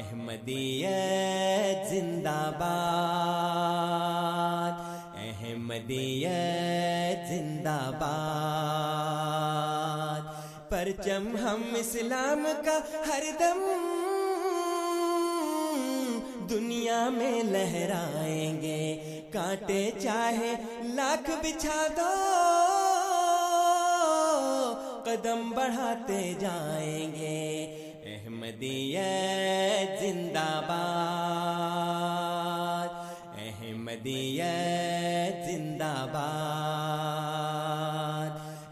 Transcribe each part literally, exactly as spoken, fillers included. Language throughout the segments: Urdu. احمدیت زندہ باد احمدیت زندہ باد پرچم ہم اسلام کا ہر دم دنیا میں لہرائیں گے، کانٹے چاہے لاکھ بچھا دو قدم بڑھاتے جائیں گے، احمدیت زندہ باد احمدیت زندہ باد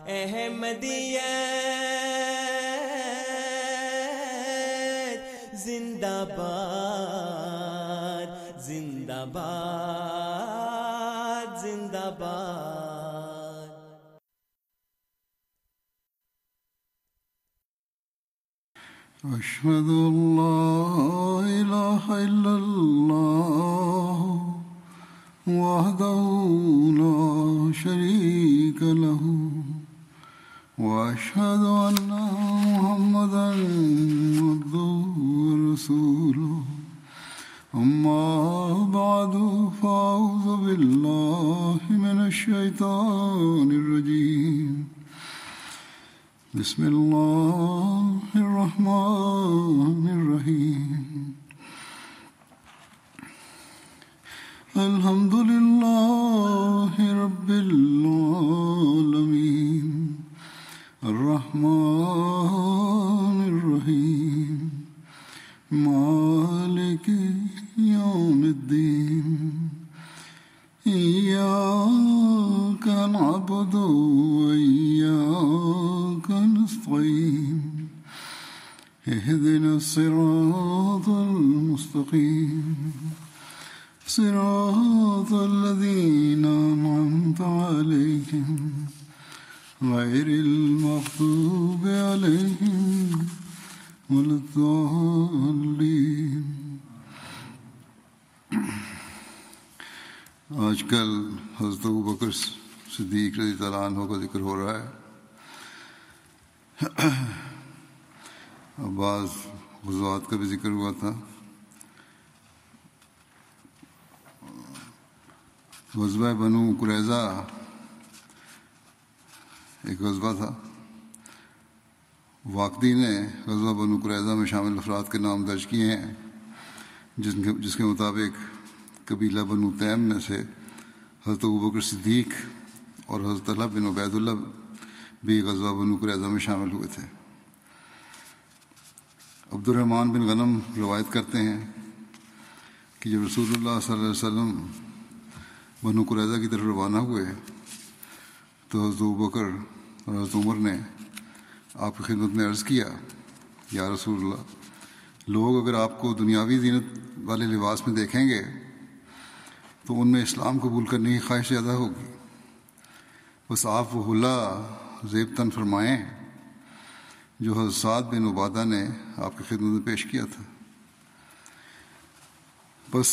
احمدیت زندہ باد زندہ باد زندہ باد أشهد أن لا إله إلا الله وحده لا شريك له وأشهد أن محمدا عبده ورسوله أما بعد فأعوذ بالله من الشيطان الرجيم بسم اللہ الرحمن الرحیم الحمد للہ رب العالمین الرحمن الرحیم مالک یوم الدین إياك نعبد وإياك نستعين اهدنا الصراط المستقيم صراط الذين أنعمت عليهم غير المغضوب عليهم ولا الضالين. آج کل حضرت ابو بکر صدیق رضی اللہ عنہ کا ذکر ہو رہا ہے، بعض غزوات کا بھی ذکر ہوا تھا، غزوہ بنو قریظہ ایک غزوہ تھا، واقدی نے غزوہ بنو قریظہ میں شامل افراد کے نام درج کیے ہیں، جس کے مطابق قبیلہ بنو تیم میں سے حضرت ابو بکر صدیق اور حضرت طلحہ بن عبید اللہ بھی غزوہ بنو قریظہ میں شامل ہوئے تھے۔ عبد الرحمن بن غنم روایت کرتے ہیں کہ جب رسول اللہ صلی اللہ علیہ وسلم بنو قریظہ کی طرف روانہ ہوئے تو حضرت ابو بکر اور حضرت عمر نے آپ کی خدمت میں عرض کیا، یا رسول اللہ، لوگ اگر آپ کو دنیاوی زینت والے لباس میں دیکھیں گے تو ان میں اسلام قبول کرنے کی خواہش زیادہ ہوگی، بس آپ وہ حلا زیب تن فرمائیں جو حضرت سعد بن عبادہ نے آپ کی خدمت میں پیش کیا تھا، بس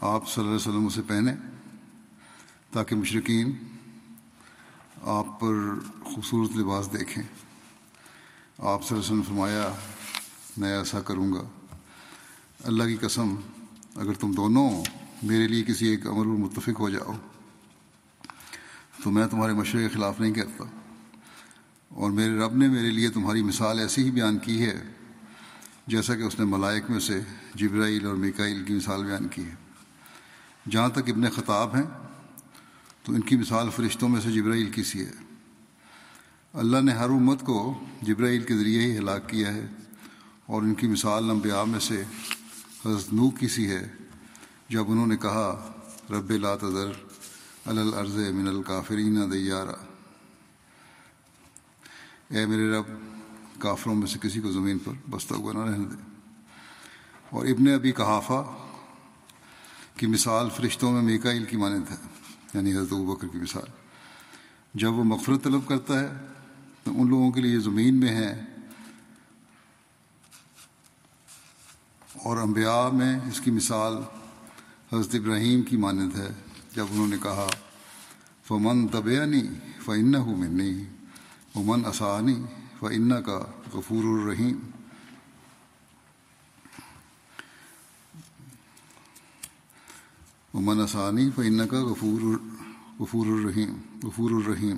آپ صلی اللہ علیہ وسلم اسے پہنے تاکہ مشرکین آپ پر خوبصورت لباس دیکھیں. آپ صلی اللہ علیہ وسلم نے فرمایا میں ایسا کروں گا, اللہ کی قسم اگر تم دونوں میرے لیے کسی ایک عمل پر متفق ہو جاؤ تو میں تمہارے مشورے کے خلاف نہیں کرتا, اور میرے رب نے میرے لیے تمہاری مثال ایسی ہی بیان کی ہے جیسا کہ اس نے ملائک میں سے جبرائیل اور میکائیل کی مثال بیان کی ہے. جہاں تک ابن خطاب ہیں تو ان کی مثال فرشتوں میں سے جبرائیل کی سی ہے. اللہ نے ہر امت کو جبرائیل کے ذریعے ہی ہلاک کیا ہے, اور ان کی مثال انبیاء میں سے حضرت نوح کی سی ہے جب انہوں نے کہا رب لا تذر علی الارض من الکافرین دیارا, اے میرے رب کافروں میں سے کسی کو زمین پر بستہ ہوا نہ رہنے دے. اور ابن ابی قحافہ کی مثال فرشتوں میں میکائیل کی مانند ہے, یعنی حضرت ابو بکر کی مثال. جب وہ مغفرت طلب کرتا ہے تو ان لوگوں کے لیے زمین میں ہیں, اور انبیاء میں اس کی مثال حضرت ابراہیم کی مانند ہے جب انہوں نے کہا فمن تبعنی فإنہ منی ومن عصانی فإنک غفور الرحیم. ومن عصانی فإنک غفور غفور الرحیم غفور الرحیم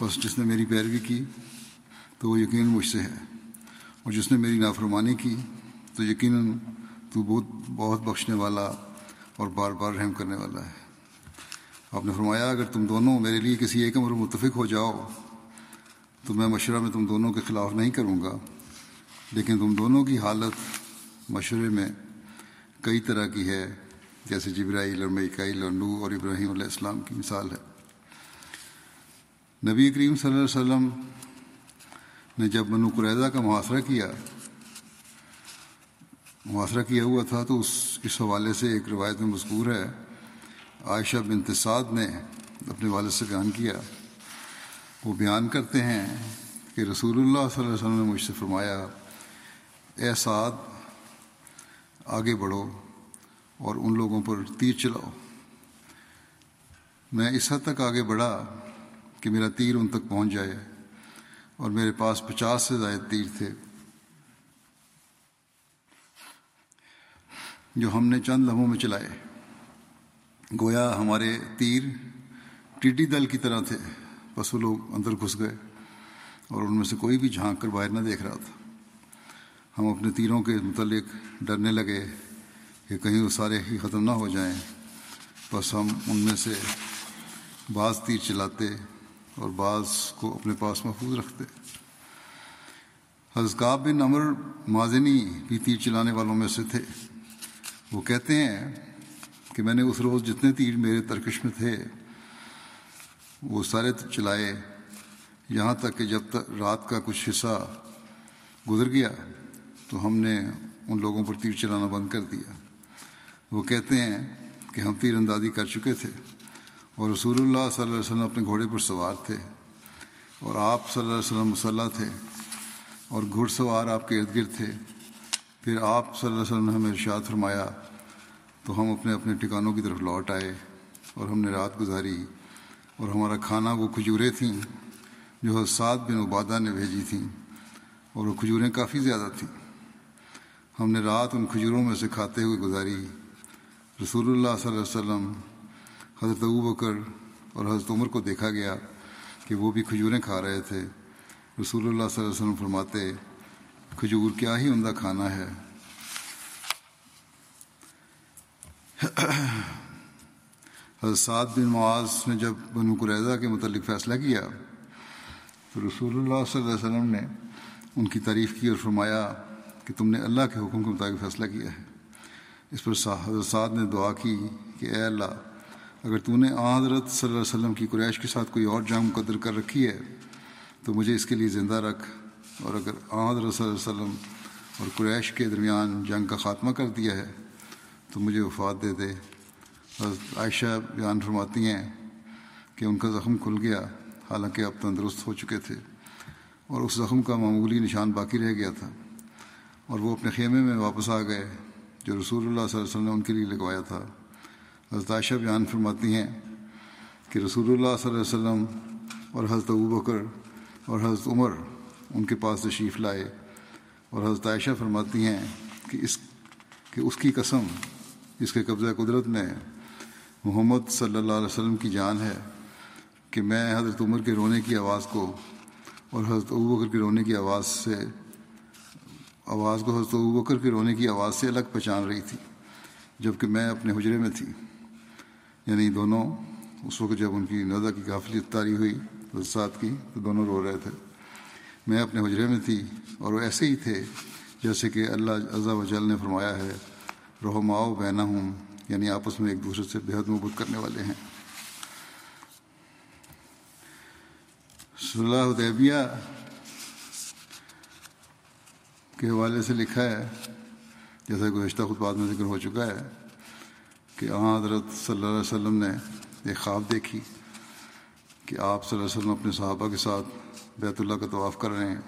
بس جس نے میری پیروی کی تو وہ یقیناً مجھ سے ہے, اور جس نے میری نافرمانی کی تو یقیناً تو بہت بہت بخشنے والا اور بار بار رحم کرنے والا ہے. آپ نے فرمایا اگر تم دونوں میرے لیے کسی ایک امر متفق ہو جاؤ تو میں مشورہ میں تم دونوں کے خلاف نہیں کروں گا, لیکن تم دونوں کی حالت مشورے میں کئی طرح کی ہے, جیسے جبرائیل اور میکائیل اور نوح اور ابراہیم علیہ السلام کی مثال ہے. نبی کریم صلی اللہ علیہ وسلم نے جب بنو قریظہ کا محاصرہ کیا محاصرہ کیا ہوا تھا تو اس اس حوالے سے ایک روایت میں مذکور ہے, عائشہ بنت سعد نے اپنے والد سے بیان کیا. وہ بیان کرتے ہیں کہ رسول اللہ صلی اللہ علیہ وسلم نے مجھ سے فرمایا اے سعد آگے بڑھو اور ان لوگوں پر تیر چلاؤ. میں اس حد تک آگے بڑھا کہ میرا تیر ان تک پہنچ جائے, اور میرے پاس پچاس سے زائد تیر تھے جو ہم نے چند لمحوں میں چلائے. گویا ہمارے تیر ٹڈی دل کی طرح تھے, بس وہ لوگ اندر گھس گئے اور ان میں سے کوئی بھی جھانک کر باہر نہ دیکھ رہا تھا. ہم اپنے تیروں کے متعلق ڈرنے لگے کہ کہیں وہ سارے ہی ختم نہ ہو جائیں, بس ہم ان میں سے بعض تیر چلاتے اور بعض کو اپنے پاس محفوظ رکھتے. حضرت حباب بن عمر مازنی بھی تیر چلانے والوں میں سے تھے. وہ کہتے ہیں کہ میں نے اس روز جتنے تیر میرے ترکش میں تھے وہ سارے چلائے, یہاں تک کہ جب تک رات کا کچھ حصہ گزر گیا تو ہم نے ان لوگوں پر تیر چلانا بند کر دیا. وہ کہتے ہیں کہ ہم تیر اندازی کر چکے تھے, اور رسول اللہ صلی اللہ علیہ وسلم اپنے گھوڑے پر سوار تھے, اور آپ صلی اللہ علیہ وسلم مصلی تھے, اور گھڑ سوار آپ کے ارد گرد تھے. پھر آپ صلی اللہ علیہ وسلم نے ہمیں ارشاد فرمایا تو ہم اپنے اپنے ٹھکانوں کی طرف لوٹ آئے, اور ہم نے رات گزاری, اور ہمارا کھانا وہ کھجوریں تھیں جو حضرت سعد بن عبادہ نے بھیجی تھیں, اور وہ کھجوریں کافی زیادہ تھیں. ہم نے رات ان کھجوروں میں سے کھاتے ہوئے گزاری. رسول اللہ صلی اللہ علیہ وسلم, حضرت ابو بکر اور حضرت عمر کو دیکھا گیا کہ وہ بھی کھجوریں کھا رہے تھے. رسول اللہ صلی اللہ علیہ وسلم فرماتے کھجور کیا ہی عمدہ کھانا ہے. حضرت سعد بن معاذ نے جب بنو قریظہ کے متعلق فیصلہ کیا تو رسول اللہ صلی اللہ علیہ وسلم نے ان کی تعریف کی اور فرمایا کہ تم نے اللہ کے حکم کے مطابق فیصلہ کیا ہے. اس پر حضرت سعد نے دعا کی کہ اے اللہ اگر تو نے آن حضرت صلی اللہ علیہ وسلم کی قریش کے ساتھ کوئی اور جنگ مقدر کر رکھی ہے تو مجھے اس کے لیے زندہ رکھ, اور اگر آن حضرت صلی اللہ علیہ وسلم اور قریش کے درمیان جنگ کا خاتمہ کر دیا ہے تو مجھے وفات دے دے. حضرت عائشہ بیان فرماتی ہیں کہ ان کا زخم کھل گیا حالانکہ اب تندرست ہو چکے تھے, اور اس زخم کا معمولی نشان باقی رہ گیا تھا, اور وہ اپنے خیمے میں واپس آ گئے جو رسول اللہ صلی اللہ علیہ وسلم نے ان کے لیے لگوایا تھا. حضرت عائشہ بیان فرماتی ہیں کہ رسول اللہ صلی اللہ علیہ وسلم اور حضرت ابو بکر اور حضرت عمر ان کے پاس تشریف لائے، اور حضرت عائشہ فرماتی ہیں کہ اس کہ اس کی قسم اس کے قبضہ قدرت میں محمد صلی اللہ علیہ وسلم کی جان ہے کہ میں حضرت عمر کے رونے کی آواز کو اور حضرت ابو بکر کے رونے کی آواز سے آواز کو حضرت ابو بکر کے رونے کی آواز سے الگ پہچان رہی تھی، جبکہ میں اپنے حجرے میں تھی. یعنی دونوں اس وقت جب ان کی نظر کی غفلت طاری ہوئی تو ساتھ کی تو دونوں رو رہے تھے. میں اپنے حجرے میں تھی اور وہ ایسے ہی تھے جیسے کہ اللہ عز و جل نے فرمایا ہے رحماء بینہم، یعنی آپس میں ایک دوسرے سے بے حد محبت کرنے والے ہیں. صلح حدیبیہ کے حوالے سے لکھا ہے، جیسا گزشتہ خطبات میں ذکر ہو چکا ہے، کہ آن حضرت صلی اللہ علیہ وسلم نے ایک خواب دیکھی کہ آپ صلی اللہ علیہ وسلم اپنے صحابہ کے ساتھ بیت اللہ کا طواف کر رہے ہیں.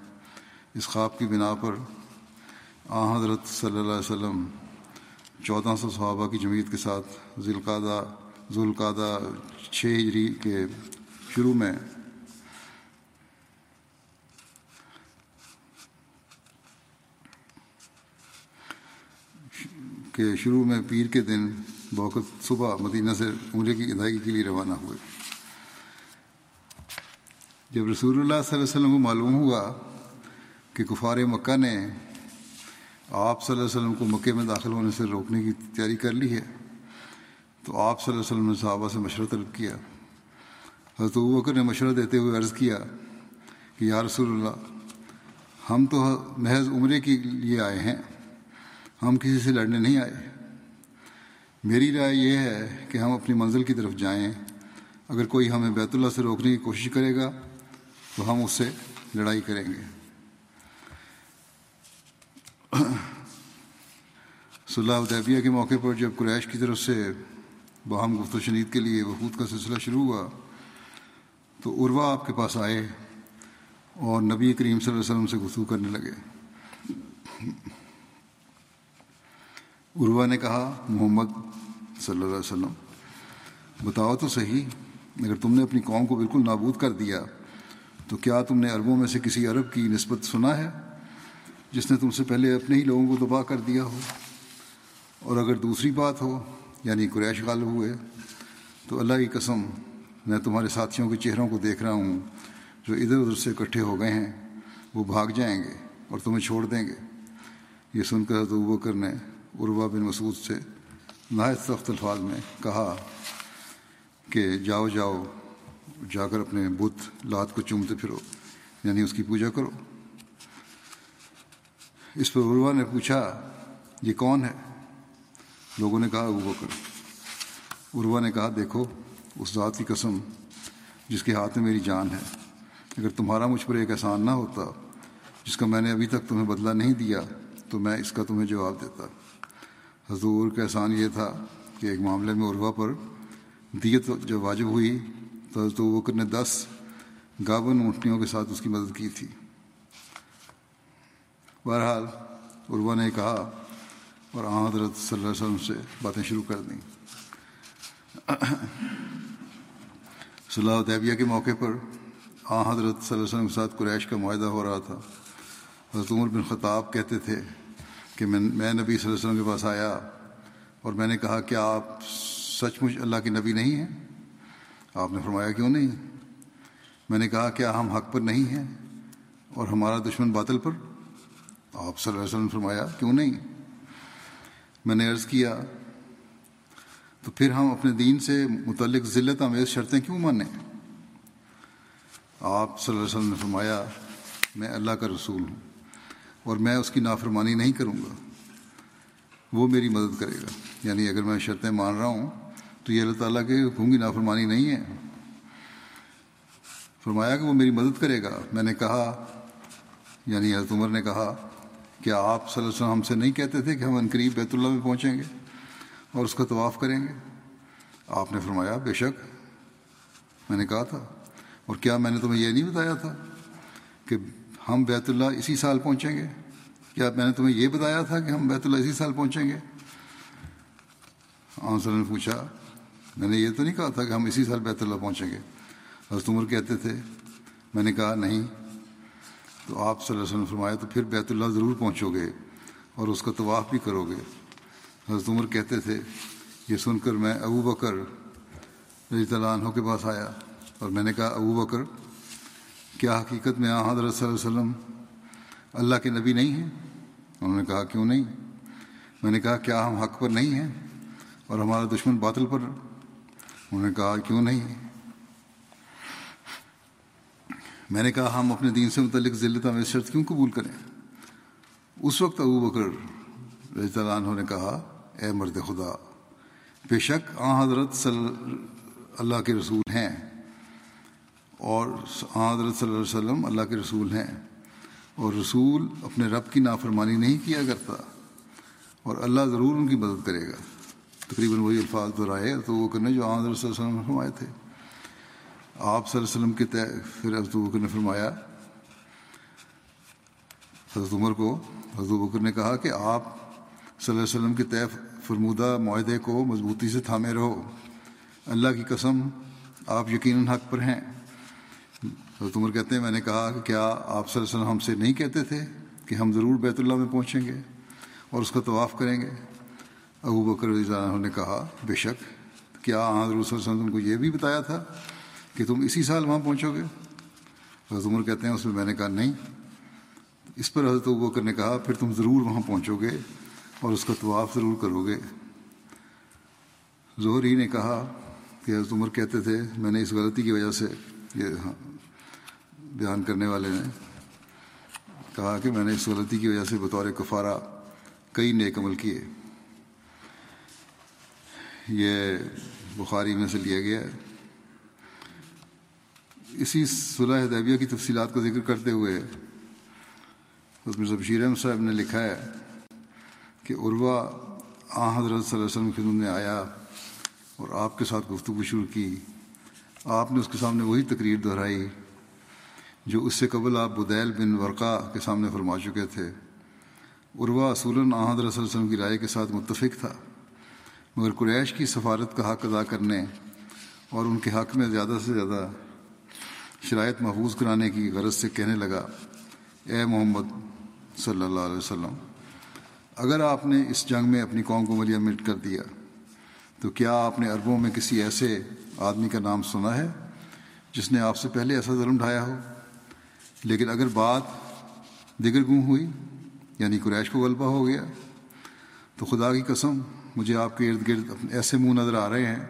اس خواب کی بنا پر آن حضرت صلی اللہ علیہ وسلم چودہ سو صحابہ کی جمعیت کے ساتھ ذوالقعدہ ذوالقعدہ چھ ہجری کے شروع میں کے شروع میں پیر کے دن بوقت صبح مدینہ سے عمرے کی ادائیگی کے لیے روانہ ہوئے. جب رسول اللہ صلی اللہ علیہ وسلم کو معلوم ہوا کہ کفار مکہ نے آپ صلی اللہ علیہ وسلم کو مکے میں داخل ہونے سے روکنے کی تیاری کر لی ہے، تو آپ صلی اللہ علیہ وسلم نے صحابہ سے مشورہ طلب کیا. حضرت ابو بکر نے مشورہ دیتے ہوئے عرض کیا کہ یا رسول اللہ، ہم تو محض عمرے کے لیے آئے ہیں، ہم کسی سے لڑنے نہیں آئے. میری رائے یہ ہے کہ ہم اپنی منزل کی طرف جائیں، اگر کوئی ہمیں بیت اللہ سے روکنے کی کوشش کرے گا تو ہم اس سے لڑائی کریں گے. صلح حدیبیہ کے موقع پر جب قریش کی طرف سے باہم گفت و شنید کے لیے وفود کا سلسلہ شروع ہوا تو عروہ آپ کے پاس آئے اور نبی کریم صلی اللہ علیہ وسلم سے گفتگو کرنے لگے. عروہ نے کہا محمد صلی اللہ علیہ وسلم، بتاؤ تو صحیح، اگر تم نے اپنی قوم کو بالکل نابود کر دیا تو کیا تم نے عربوں میں سے کسی عرب کی نسبت سنا ہے جس نے تم سے پہلے اپنے ہی لوگوں کو تباہ کر دیا ہو؟ اور اگر دوسری بات ہو، یعنی قریش غالب ہوئے، تو اللہ کی قسم میں تمہارے ساتھیوں کے چہروں کو دیکھ رہا ہوں جو ادھر ادھر سے اکٹھے ہو گئے ہیں، وہ بھاگ جائیں گے اور تمہیں چھوڑ دیں گے. یہ سن کر حضرت ابو بکر نے عروہ بن مسعود سے نہایت سخت الفاظ میں کہا کہ جاؤ جاؤ جا کر اپنے بت لات کو چومتے پھرو، یعنی اس کی پوجا کرو. اس پر عروہ نے پوچھا یہ کون ہے؟ لوگوں نے کہا ابو بکر. عروہ نے کہا دیکھو اس ذات کی قسم جس کے ہاتھ میں میری جان ہے، اگر تمہارا مجھ پر ایک احسان نہ ہوتا جس کا میں نے ابھی تک تمہیں بدلہ نہیں دیا تو میں اس کا تمہیں جواب دیتا. حضور کا احسان یہ تھا کہ ایک معاملے میں عروہ پر دیت جب واجب ہوئی تو حضرت ابو بکر نے دس گاون اونٹنیوں کے ساتھ اس کی مدد کی تھی. بہرحال عروہ نے کہا اور آن حضرت صلی اللہ علیہ وسلم سے باتیں شروع کر دیں. صلح حدیبیہ کے موقع پر آن حضرت صلی اللہ علیہ وسلم کے ساتھ قریش کا معاہدہ ہو رہا تھا. حضرت عمر بن خطاب کہتے تھے کہ میں میں نبی صلی اللہ علیہ وسلم کے پاس آیا اور میں نے کہا کیا آپ سچ مچ اللہ کے نبی نہیں ہیں؟ آپ نے فرمایا کیوں نہیں. میں نے کہا کیا ہم حق پر نہیں ہیں اور ہمارا دشمن باطل پر؟ آپ صلی اللہ علیہ وسلم نے فرمایا کیوں نہیں. میں نے عرض کیا تو پھر ہم اپنے دین سے متعلق ذلت آمیز شرطیں کیوں مانیں؟ آپ صلی اللہ علیہ وسلم نے فرمایا میں اللہ کا رسول ہوں اور میں اس کی نافرمانی نہیں کروں گا، وہ میری مدد کرے گا. یعنی اگر میں شرطیں مان رہا ہوں تو یہ اللہ تعالیٰ کے حکم کی نافرمانی نہیں ہے. فرمایا کہ وہ میری مدد کرے گا. میں نے کہا، یعنی حضرت عمر نے کہا کہ آپ صلی اللہ علیہ وسلم ہم سے نہیں کہتے تھے کہ ہم عنقریب بیت اللہ میں پہنچیں گے اور اس کا طواف کریں گے؟ آپ نے فرمایا بے شک. میں نے کہا تھا اور کیا میں نے تمہیں یہ نہیں بتایا تھا کہ ہم بیت اللہ اسی سال پہنچیں گے؟ کیا میں نے تمہیں یہ بتایا تھا کہ ہم بیت اللہ اسی سال پہنچیں گے؟ آنسر نے پوچھا میں نے یہ تو نہیں کہا تھا کہ ہم اسی سال بیت اللہ پہنچیں گے. حضرت عمر کہتے تھے, میں نے کہا نہیں. تو آپ صلی اللہ علیہ وسلم فرمایا تو پھر بیت اللہ ضرور پہنچو گے اور اس کا طواف بھی کرو گے. حضرت عمر کہتے تھے. یہ سن کر میں ابو بکر رضی اللہ عنہ کے پاس آیا اور میں نے کہا, ابو بکر, کیا حقیقت میں آن حضرت صلی اللہ علیہ وسلم اللہ کے نبی نہیں ہیں؟ انہوں نے کہا کیوں نہیں. میں نے کہا کیا ہم حق پر نہیں ہیں اور ہمارا دشمن باطل پر؟ انہوں نے کہا کیوں نہیں. میں نے کہا ہم اپنے دین سے متعلق ذلت آمیز شرط کیوں قبول کریں؟ اس وقت ابو بکر رضی اللہ عنہ نے کہا, اے مرد خدا, بے شک آن حضرت صلی اللہ کے رسول ہیں اور آن حضرت صلی اللہ علیہ وسلم اللہ کے رسول ہیں, اور رسول اپنے رب کی نافرمانی نہیں کیا کرتا اور اللہ ضرور ان کی مدد کرے گا. تقریباً وہی الفاظ دہرائے تو وہ کرنے جو آن حضرت صلی اللہ علیہ وسلم نے فرمائے تھے. آپ صلی اللہ علیہ وسلم کے طے پھر حضرت ابو بکر نے فرمایا حضرت عمر کو, حضرت ابو بکر نے کہا کہ آپ صلی اللہ علیہ وسلم کے طے فرمودہ معاہدے کو مضبوطی سے تھامے رہو. اللہ کی قسم آپ یقیناً حق پر ہیں. حضرت عمر کہتے ہیں میں نے کہا کہ کیا آپ صلی اللہ علیہ وسلم ہم سے نہیں کہتے تھے کہ ہم ضرور بیت اللہ میں پہنچیں گے اور اس کا طواف کریں گے؟ ابو بکر رضی اللہ عنہ نے کہا, بے شک, کیا حضرت صلی اللہ علیہ وسلم کو یہ بھی بتایا تھا کہ تم اسی سال وہاں پہنچو گے؟ حضرت عمر کہتے ہیں اس میں میں نے کہا نہیں. اس پر حضرت ابو بکر نے کہا پھر تم ضرور وہاں پہنچو گے اور اس کا طواف ضرور کرو گے. زہری نے کہا کہ حضرت عمر کہتے تھے میں نے اس غلطی کی وجہ سے, یہ بیان کرنے والے نے کہا کہ میں نے اس غلطی کی وجہ سے بطور کفارہ کئی نیک عمل کیے. یہ بخاری میں سے لیا گیا ہے. اسی صلح حدیبیہ کی تفصیلات کا ذکر کرتے ہوئے حضرت مرزا بشیر احمد صاحب نے لکھا ہے کہ عروہ آن حضرت صلی اللہ علیہ وسلم کی خدمت میں آیا اور آپ کے ساتھ گفتگو شروع کی. آپ نے اس کے سامنے وہی تقریر دہرائی جو اس سے قبل آپ بدیل بن ورقا کے سامنے فرما چکے تھے. عروہ اصولاً آن حضرت صلی اللہ علیہ وسلم کی رائے کے ساتھ متفق تھا, مگر قریش کی سفارت کا حق ادا کرنے اور ان کے حق میں زیادہ سے زیادہ شرائط محفوظ کرانے کی غرض سے کہنے لگا, اے محمد صلی اللہ علیہ وسلم, اگر آپ نے اس جنگ میں اپنی قوم کو ملیہ مٹ کر دیا تو کیا آپ نے عربوں میں کسی ایسے آدمی کا نام سنا ہے جس نے آپ سے پہلے ایسا ظلم ڈھایا ہو؟ لیکن اگر بات دیگر گوں ہوئی, یعنی قریش کو غلبہ ہو گیا, تو خدا کی قسم مجھے آپ کے ارد گرد ایسے منہ نظر آ رہے ہیں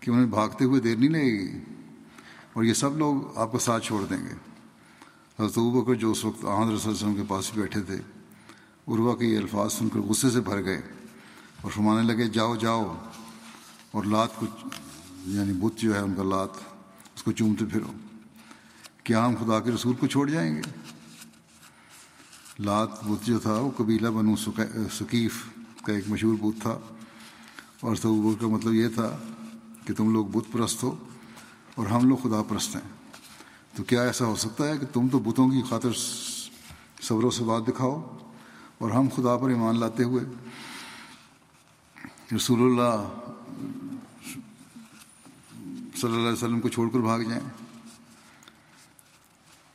کہ انہیں بھاگتے ہوئے دیر نہیں لگے گی اور یہ سب لوگ آپ کا ساتھ چھوڑ دیں گے. حضرت ابو بکر جو اس وقت آن رسول وسلم کے پاس بیٹھے تھے, عروہ کے یہ الفاظ سن کر غصے سے بھر گئے اور فرمانے لگے, جاؤ جاؤ اور لات کو, یعنی بت جو ہے ان کا لات, اس کو چومتے پھرو. کیا ہم خدا کے رسول کو چھوڑ جائیں گے؟ لات بت جو تھا وہ قبیلہ بنو ثقیف کا ایک مشہور بت تھا, اور ابو بکر کا مطلب یہ تھا کہ تم لوگ بت پرست ہو اور ہم لوگ خدا پرست ہیں, تو کیا ایسا ہو سکتا ہے کہ تم تو بتوں کی خاطر صبر و ثبات دکھاؤ اور ہم خدا پر ایمان لاتے ہوئے رسول اللہ صلی اللہ علیہ وسلم کو چھوڑ کر بھاگ جائیں؟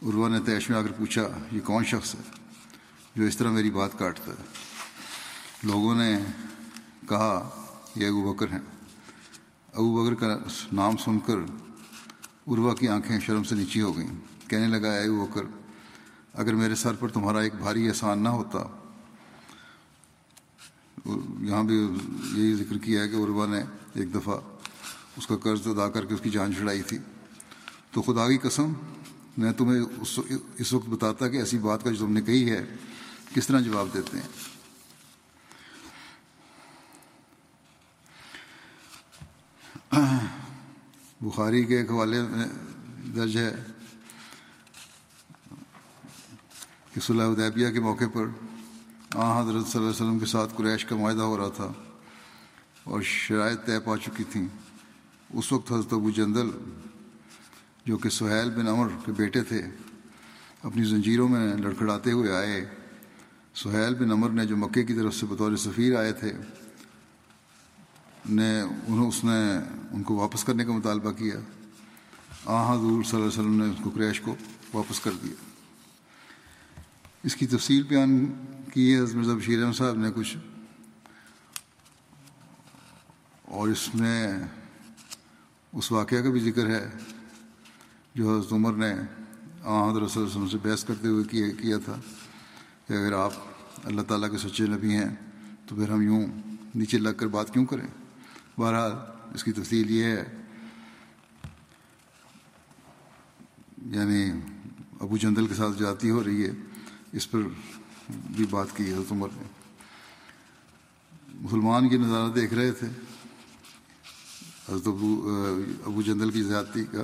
عروہ نے طیش میں آ کر پوچھا, یہ کون شخص ہے جو اس طرح میری بات کاٹتا ہے؟ لوگوں نے کہا, یہ ابو بکر ہیں. ابو بکر کا نام سن کر عروہ کی آنکھیں شرم سے نیچی ہو گئیں. کہنے لگا, اے ابو بکر, اگر میرے سر پر تمہارا ایک بھاری احسان نہ ہوتا. یہاں بھی یہی ذکر کیا ہے کہ عروہ نے ایک دفعہ اس کا قرض ادا کر کے اس کی جان چھڑائی تھی. تو خدا کی قسم میں تمہیں اس وقت بتاتا کہ ایسی بات کا جو تم نے کہی ہے کس طرح جواب دیتے ہیں. بخاری کے ایک حوالے میں درج ہے کہ صلح حدیبیہ کے موقع پر آن حضرت صلی اللہ علیہ وسلم کے ساتھ قریش کا معاہدہ ہو رہا تھا اور شرائط طے پا چکی تھیں. اس وقت حضرت ابو جندل, جو کہ سہیل بن عمر کے بیٹے تھے, اپنی زنجیروں میں لڑکھڑاتے ہوئے آئے. سہیل بن عمر نے, جو مکے کی طرف سے بطور سفیر آئے تھے, نے انہوں اس نے ان کو واپس کرنے کا مطالبہ کیا، آ حضور صلی اللہ علیہ وسلم نے اس کو قریش کو واپس کر دیا۔ اس کی تفصیل بیان کی ہے مرزا بشیر احمد صاحب نے کچھ، اور اس میں اس واقعہ کا بھی ذکر ہے جو حضرت عمر نے آن حضرت صلی اللہ علیہ وسلم سے بحث کرتے ہوئے کیا, کیا تھا کہ اگر آپ اللہ تعالیٰ کے سچے نبی ہیں تو پھر ہم یوں نیچے لگ کر بات کیوں کریں۔ بہرحال اس کی تفصیل یہ ہے، یعنی ابو جندل کے ساتھ جاتی ہو رہی ہے، اس پر بھی بات کی حضرت عمر نے۔ مسلمان کی نظارہ دیکھ رہے تھے حضرت ابو ابو جندل کی زیادتی کا،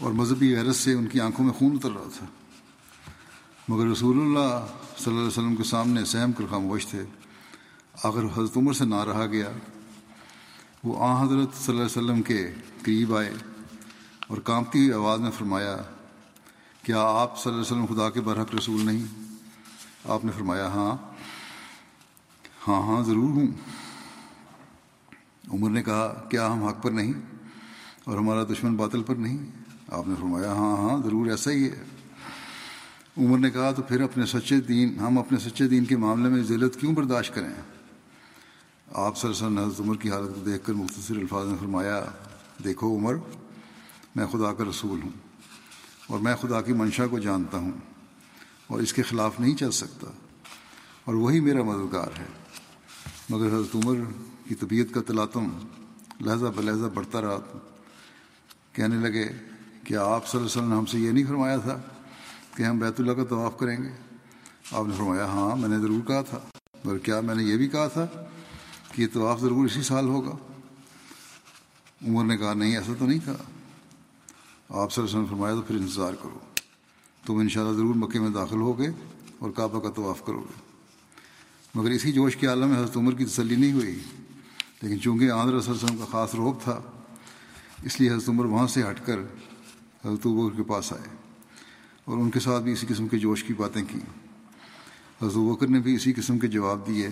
اور مذہبی غیرت سے ان کی آنکھوں میں خون اتر رہا تھا، مگر رسول اللہ صلی اللہ علیہ وسلم کے سامنے سہم کر خاموش تھے۔ آخر حضرت عمر سے نہ رہا گیا، وہ آن حضرت صلی اللہ علیہ وسلم کے قریب آئے اور کانپتی ہوئی آواز میں فرمایا، کیا آپ صلی اللہ علیہ وسلم خدا کے برحق رسول نہیں؟ آپ نے فرمایا، ہاں ہاں ہاں ضرور ہوں۔ عمر نے کہا، کیا ہم حق پر نہیں اور ہمارا دشمن باطل پر نہیں؟ آپ نے فرمایا، ہاں ہاں ضرور ایسا ہی ہے۔ عمر نے کہا، تو پھر اپنے سچے دین ہم اپنے سچے دین کے معاملے میں ذلت کیوں برداشت کریں؟ آپ صلی اللہ علیہ وسلم نے حضرت عمر کی حالت کو دیکھ کر مختصر الفاظ میں فرمایا، دیکھو عمر، میں خدا کا رسول ہوں اور میں خدا کی منشا کو جانتا ہوں اور اس کے خلاف نہیں چل سکتا، اور وہی میرا مددگار ہے۔ مگر حضرت عمر کی طبیعت کا تلاطم لہجہ بلہجہ بڑھتا رہا، کہنے لگے، کیا آپ صلی اللہ علیہ وسلم نے ہم سے یہ نہیں فرمایا تھا کہ ہم بیت اللہ کا طواف کریں گے؟ آپ نے فرمایا، ہاں میں نے ضرور کہا تھا، مگر کیا میں نے یہ بھی کہا تھا کہ یہ طواف ضرور اسی سال ہوگا؟ عمر نے کہا، نہیں ایسا تو نہیں کہا۔ آپ صلی اللہ علیہ وسلم نے فرمایا، تو پھر انتظار کرو، تم انشاءاللہ ضرور مکے میں داخل ہوگے اور کعبہ کا طواف کرو گے۔ مگر اسی جوش کے عالم میں حضرت عمر کی تسلی نہیں ہوئی، لیکن چونکہ آن حضرت صلی اللہ علیہ وسلم کا خاص رعب تھا، اس لیے حضرت عمر وہاں سے ہٹ کر حضرت ابو بکر کے پاس آئے اور ان کے ساتھ بھی اسی قسم کے جوش کی باتیں کی۔ حضرت ابو بکر نے بھی اسی قسم کے جواب دیے،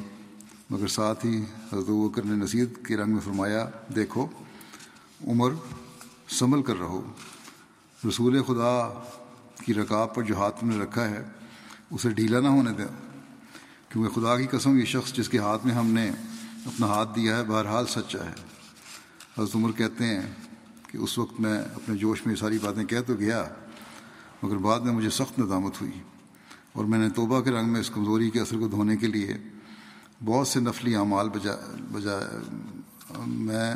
مگر ساتھ ہی حضرت ابو بکر نے نصیحت کے رنگ میں فرمایا، دیکھو عمر، سنبھل کر رہو، رسول خدا کی رکاب پر جو ہاتھ میں رکھا ہے اسے ڈھیلا نہ ہونے دیں، کیونکہ خدا کی قسم، یہ شخص جس کے ہاتھ میں ہم نے اپنا ہاتھ دیا ہے بہرحال سچا ہے۔ حضرت عمر کہتے ہیں کہ اس وقت میں اپنے جوش میں یہ ساری باتیں کہہ تو گیا، مگر بعد میں مجھے سخت ندامت ہوئی، اور میں نے توبہ کے رنگ میں اس کمزوری کے اثر کو دھونے کے لیے بہت سے نفلی اعمال بجا بجا میں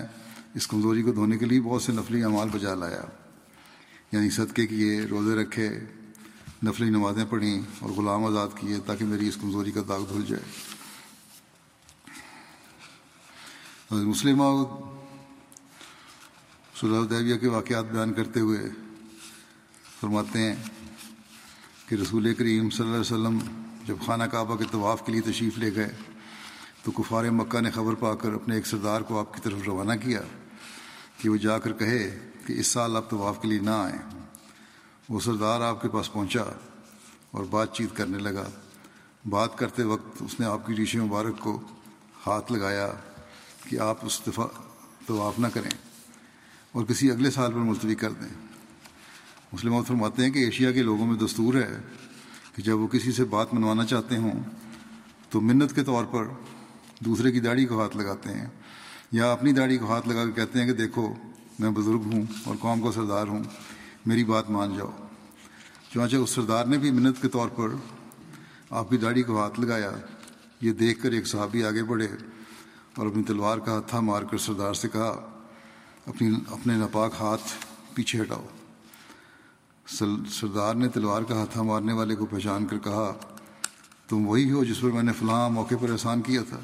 اس کمزوری کو دھونے کے لیے بہت سے نفلی اعمال بجا لایا، یعنی صدقے کیے، روزے رکھے، نفلی نمازیں پڑھیں اور غلام آزاد کیے، تاکہ میری اس کمزوری کا داغ دھل جائے۔ حضرت مسلمہ صلح حدیبیہ کے واقعات بیان کرتے ہوئے فرماتے ہیں کہ رسول کریم صلی اللہ علیہ وسلم جب خانہ کعبہ کے طواف کے لیے تشریف لے گئے تو کفار مکہ نے خبر پا کر اپنے ایک سردار کو آپ کی طرف روانہ کیا کہ وہ جا کر کہے کہ اس سال آپ طواف کے لیے نہ آئیں۔ وہ سردار آپ کے پاس پہنچا اور بات چیت کرنے لگا۔ بات کرتے وقت اس نے آپ کی ریشِ مبارک کو ہاتھ لگایا کہ آپ اس طواف نہ کریں اور کسی اگلے سال پر ملتوی کر دیں۔ مسلمان فرماتے ہیں کہ ایشیا کے لوگوں میں دستور ہے کہ جب وہ کسی سے بات منوانا چاہتے ہوں تو منت کے طور پر دوسرے کی داڑھی کو ہاتھ لگاتے ہیں، یا اپنی داڑھی کو ہاتھ لگا کر کہتے ہیں کہ دیکھو میں بزرگ ہوں اور قوم کا سردار ہوں، میری بات مان جاؤ۔ چنانچہ اس سردار نے بھی منت کے طور پر آپ کی داڑھی کو ہاتھ لگایا۔ یہ دیکھ کر ایک صحابی آگے بڑھے اور اپنی تلوار کا ہتھا مار کر سردار سے کہا، اپنی اپنے ناپاک ہاتھ پیچھے ہٹاؤ۔ سردار نے تلوار کا ہتھا مارنے والے کو پہچان کر کہا، تم وہی ہو جس پر میں نے فلاں موقع پر احسان کیا تھا۔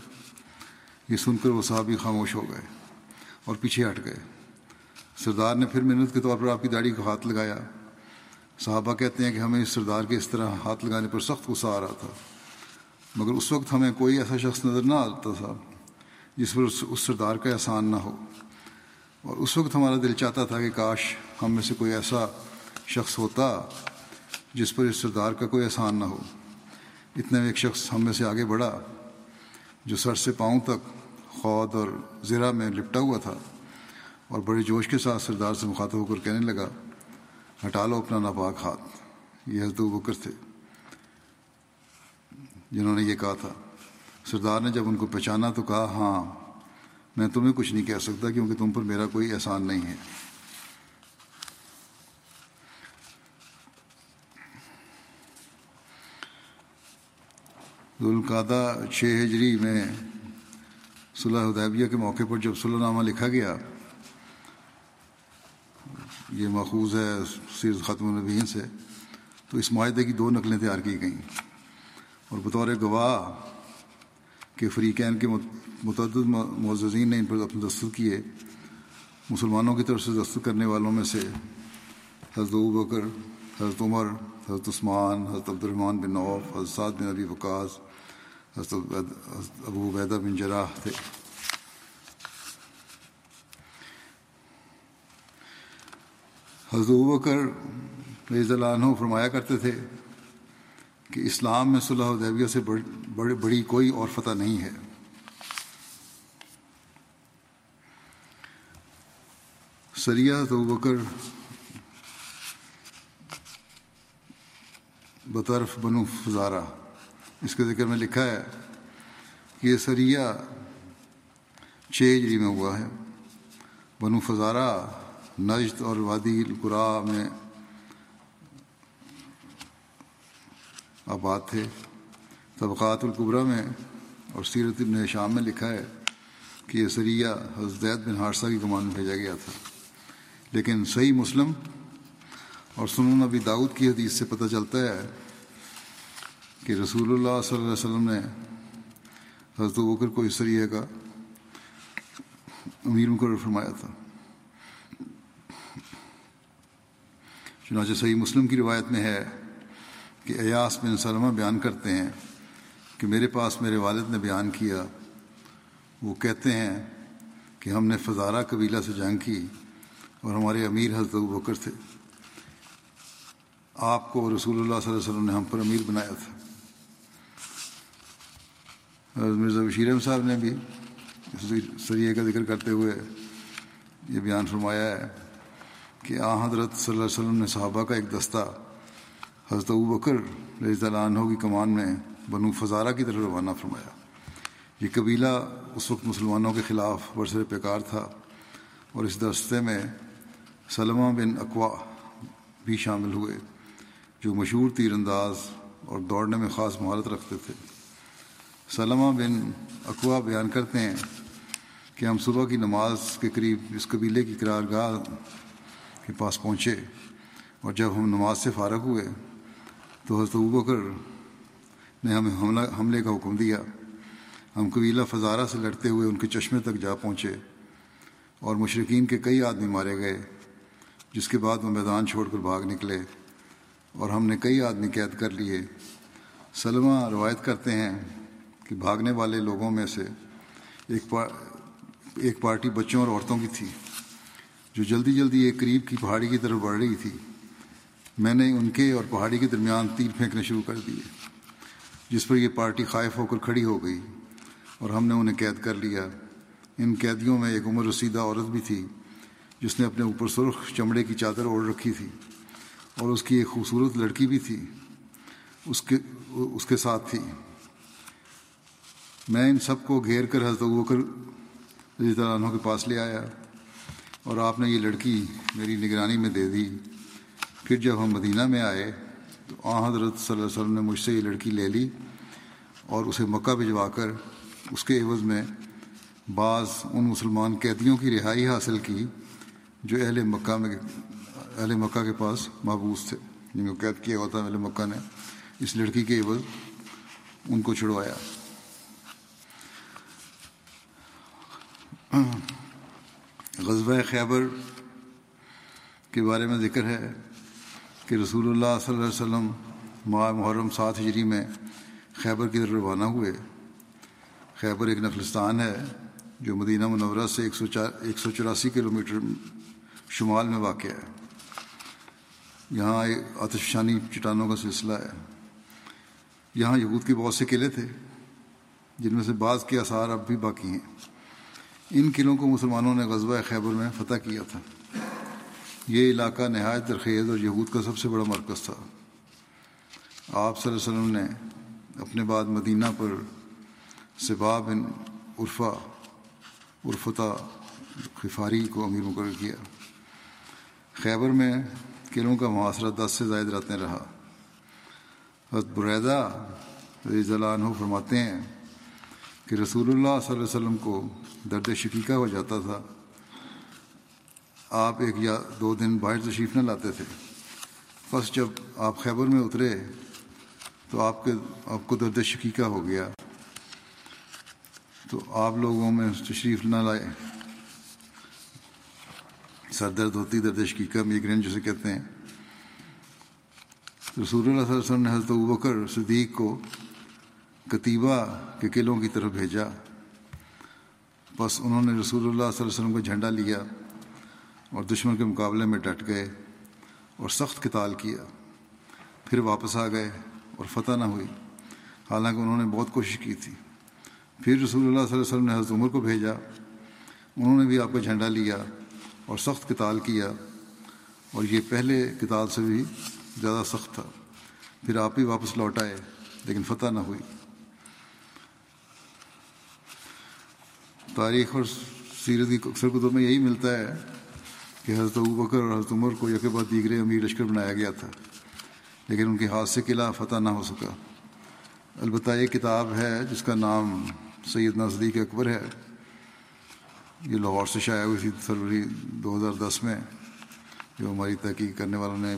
یہ سن کر وہ صحابی خاموش ہو گئے اور پیچھے ہٹ گئے۔ سردار نے پھر منت کے طور پر آپ کی داڑھی کو ہاتھ لگایا۔ صحابہ کہتے ہیں کہ ہمیں اس سردار کے اس طرح ہاتھ لگانے پر سخت غصہ آ رہا تھا، مگر اس وقت ہمیں کوئی ایسا شخص نظر نہ آتا تھا جس پر اس سردار کا احسان نہ ہو، اور اس وقت ہمارا دل چاہتا تھا کہ کاش ہم میں سے کوئی ایسا شخص ہوتا جس پر اس سردار کا کوئی احسان نہ ہو۔ اتنے میں ایک شخص ہم میں سے آگے بڑھا جو سر سے پاؤں تک خواد اور زرہ میں لپٹا ہوا تھا اور بڑے جوش کے ساتھ سردار سے مخاطب ہو کر کہنے لگا، ہٹا لو اپنا ناپاک ہاتھ۔ یہ حضرت ابو بکر تھے جنہوں نے یہ کہا تھا۔ سردار نے جب ان کو پہچانا تو کہا، ہاں میں تمہیں کچھ نہیں کہہ سکتا کیونکہ تم پر میرا کوئی احسان نہیں ہے۔ ذوالقعدہ چھ ہجری میں صلح حدیبیہ کے موقع پر جب صلح نامہ لکھا گیا، یہ ماخوذ ہے سیرت ختم النبیین سے، تو اس معاہدے کی دو نقلیں تیار کی گئیں اور بطور گواہ کہ فریقین کے متعدد معززین نے ان پر اپنے دستخط کیے۔ مسلمانوں کی طرف سے دستخط کرنے والوں میں سے حضرت ابو بکر، حضرت عمر، حضرت عثمان، حضرت عبد الرحمن بن عوف، حضرت سعد بن ابی وقاص، حضرت ابو عبیدہ بن جراح تھے۔ حضرت ابو بکر رضی اللہ عنہ فرمایا کرتے تھے کہ اسلام میں صلح حدیبیہ سے بڑی, بڑی, بڑی کوئی اور فتح نہیں ہے۔ سریہ ابو بکر بطرف بنو فزارہ، اس کے ذکر میں لکھا ہے کہ یہ سریہ چھ ہجری میں ہوا ہے۔ بنو فزارہ نجد اور وادی القراء میں آباد تھے۔ طبقات الکبریٰ میں اور سیرت ابن شام میں لکھا ہے کہ یہ سریہ حضرت زید بن حارثہ کی کمان میں بھیجا گیا تھا، لیکن صحیح مسلم اور سنن ابی داؤد کی حدیث سے پتہ چلتا ہے کہ رسول اللہ صلی اللہ علیہ وسلم نے حضرت ابو بکر کو اس سریہ کا امیر مقرر فرمایا تھا۔ چنانچہ صحیح مسلم کی روایت میں ہے کہ ایاس بن سلمہ بیان کرتے ہیں کہ میرے پاس میرے والد نے بیان کیا، وہ کہتے ہیں کہ ہم نے فزارہ قبیلہ سے جنگ کی اور ہمارے امیر حضرت ابو بکر تھے۔ آپ کو رسول اللہ صلی اللہ علیہ وسلم نے ہم پر امیر بنایا تھا۔ حضرت مرزا بشیر احمد صاحب نے بھی اس سریعے کا ذکر کرتے ہوئے یہ بیان فرمایا ہے کہ آن حضرت صلی اللہ علیہ وسلم نے صحابہ کا ایک دستہ حضرت ابو بکر رضی اللہ عنہ کی کمان میں بنو فزارہ کی طرف روانہ فرمایا۔ یہ قبیلہ اس وقت مسلمانوں کے خلاف برسر پیکار تھا اور اس دستے میں سلمہ بن اقوا بھی شامل ہوئے جو مشہور تیر انداز اور دوڑنے میں خاص مہارت رکھتے تھے۔ سلمہ بن اقوا بیان کرتے ہیں کہ ہم صبح کی نماز کے قریب اس قبیلے کی قرارگاہ کے پاس پہنچے اور جب ہم نماز سے فارغ ہوئے تو حضرت ابو بکر نے ہمیں حملہ حملے کا حکم دیا۔ ہم قبیلہ فزارہ سے لڑتے ہوئے ان کے چشمے تک جا پہنچے اور مشرکین کے کئی آدمی مارے گئے، جس کے بعد وہ میدان چھوڑ کر بھاگ نکلے اور ہم نے کئی آدمی قید کر لیے۔ سلمہ روایت کرتے ہیں کہ بھاگنے والے لوگوں میں سے ایک پا ایک پارٹی بچوں اور عورتوں کی تھی جو جلدی جلدی ایک قریب کی پہاڑی کی طرف بڑھ رہی تھی۔ میں نے ان کے اور پہاڑی کے درمیان تیر پھینکنے شروع کر دیے، جس پر یہ پارٹی خائف ہو کر کھڑی ہو گئی اور ہم نے انہیں قید کر لیا۔ ان قیدیوں میں ایک عمر رسیدہ عورت بھی تھی جس نے اپنے اوپر سرخ چمڑے کی چادر اوڑھ رکھی تھی، اور اس کی ایک خوبصورت لڑکی بھی تھی اس کے اس کے ساتھ تھی۔ میں ان سب کو گھیر کر حضرت ابو بکر رضی اللہ عنہ کے پاس لے آیا اور آپ نے یہ لڑکی میری نگرانی میں دے دی۔ پھر جب ہم مدینہ میں آئے تو آن حضرت صلی اللہ علیہ وسلم نے مجھ سے یہ لڑکی لے لی اور اسے مکہ بھجوا کر اس کے عوض میں بعض ان مسلمان قیدیوں کی رہائی حاصل کی جو اہل مکہ میں اہل مکہ کے پاس محبوس تھے، جن کو قید کیا ہوا تھا اہل مکہ نے۔ اس لڑکی کے عوض ان کو چھڑوایا۔ غزوہ خیبر کے بارے میں ذکر ہے کہ رسول اللہ صلی اللہ علیہ وسلم ماہ محرم سات ہجری میں خیبر کی طرف روانہ ہوئے۔ خیبر ایک نخلستان ہے جو مدینہ منورہ سے ایک سو چار ایک سو چوراسی کلو میٹر شمال میں واقع ہے۔ یہاں ایک آتش فشانی چٹانوں کا سلسلہ ہے۔ یہاں یہود کے بہت سے قلعے تھے جن میں سے بعض کے آثار اب بھی باقی ہیں۔ ان قلعوں کو مسلمانوں نے غزوہ خیبر میں فتح کیا تھا۔ یہ علاقہ نہایت ترخیز اور یہود کا سب سے بڑا مرکز تھا۔ آپ صلی اللہ علیہ وسلم نے اپنے بعد مدینہ پر صبا بن عرفہ عرفتہ غفاری کو امیر مقرر کیا۔ خیبر میں قلعوں کا محاصرہ دس سے زائد راتیں رہا۔ حضرت بریدہ رضی اللہ عنہ فرماتے ہیں کہ رسول اللہ صلی اللہ علیہ وسلم کو درد شقیقہ ہو جاتا تھا، آپ ایک یا دو دن باہر تشریف نہ لاتے تھے، بس جب آپ خیبر میں اترے تو آپ کے آپ کو درد شقیقہ ہو گیا تو آپ لوگوں میں تشریف نہ لائے۔ سر درد ہوتی درد شقیقہ، میگرین جسے کہتے ہیں۔ رسول اللہ صلی اللہ علیہ وسلم نے حضرت ابو بکر صدیق کو کتیبہ کے قلعوں کی طرف بھیجا، بس انہوں نے رسول اللہ صلی اللہ علیہ وسلم کا جھنڈا لیا اور دشمن کے مقابلے میں ڈٹ گئے اور سخت قتال کیا، پھر واپس آ گئے اور فتح نہ ہوئی، حالانکہ انہوں نے بہت کوشش کی تھی۔ پھر رسول اللہ صلی اللہ علیہ وسلم نے حضرت عمر کو بھیجا، انہوں نے بھی آپ کا جھنڈا لیا اور سخت قتال کیا، اور یہ پہلے قتال سے بھی زیادہ سخت تھا، پھر آپ ہی واپس لوٹ آئے لیکن فتح نہ ہوئی۔ تاریخ اور سیرت کی اکثر کتب میں یہی ملتا ہے کہ حضرت ابو بکر اور حضرت عمر کو یکے بعد دیگرے امیر لشکر بنایا گیا تھا، لیکن ان کے ہاتھ سے قلعہ فتح نہ ہو سکا۔ البتہ یہ کتاب ہے جس کا نام سیدنا صدیق اکبر ہے، یہ لاہور سے شائع ہوئی تھی فروری دو ہزار دس میں، جو ہماری تحقیق کرنے والوں نے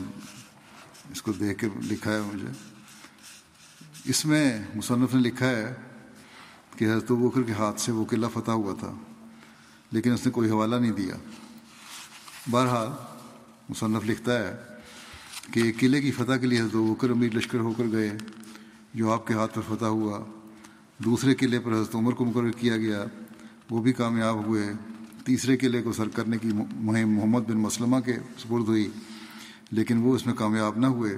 اس کو دیکھ کے لکھا ہے مجھے۔ اس میں مصنف نے لکھا ہے کہ حضرت ابو بکر کے ہاتھ سے وہ قلعہ فتح ہوا تھا، لیکن اس نے کوئی حوالہ نہیں دیا۔ بہرحال مصنف لکھتا ہے کہ قلعے کی فتح کے لیے حضرت ابو بکر امیر لشکر ہو کر گئے جو آپ کے ہاتھ پر فتح ہوا، دوسرے قلعے پر حضرت عمر کو مقرر کیا گیا، وہ بھی کامیاب ہوئے، تیسرے قلعے کو سر کرنے کی مہم محمد بن مسلمہ کے سپرد ہوئی، لیکن وہ اس میں کامیاب نہ ہوئے۔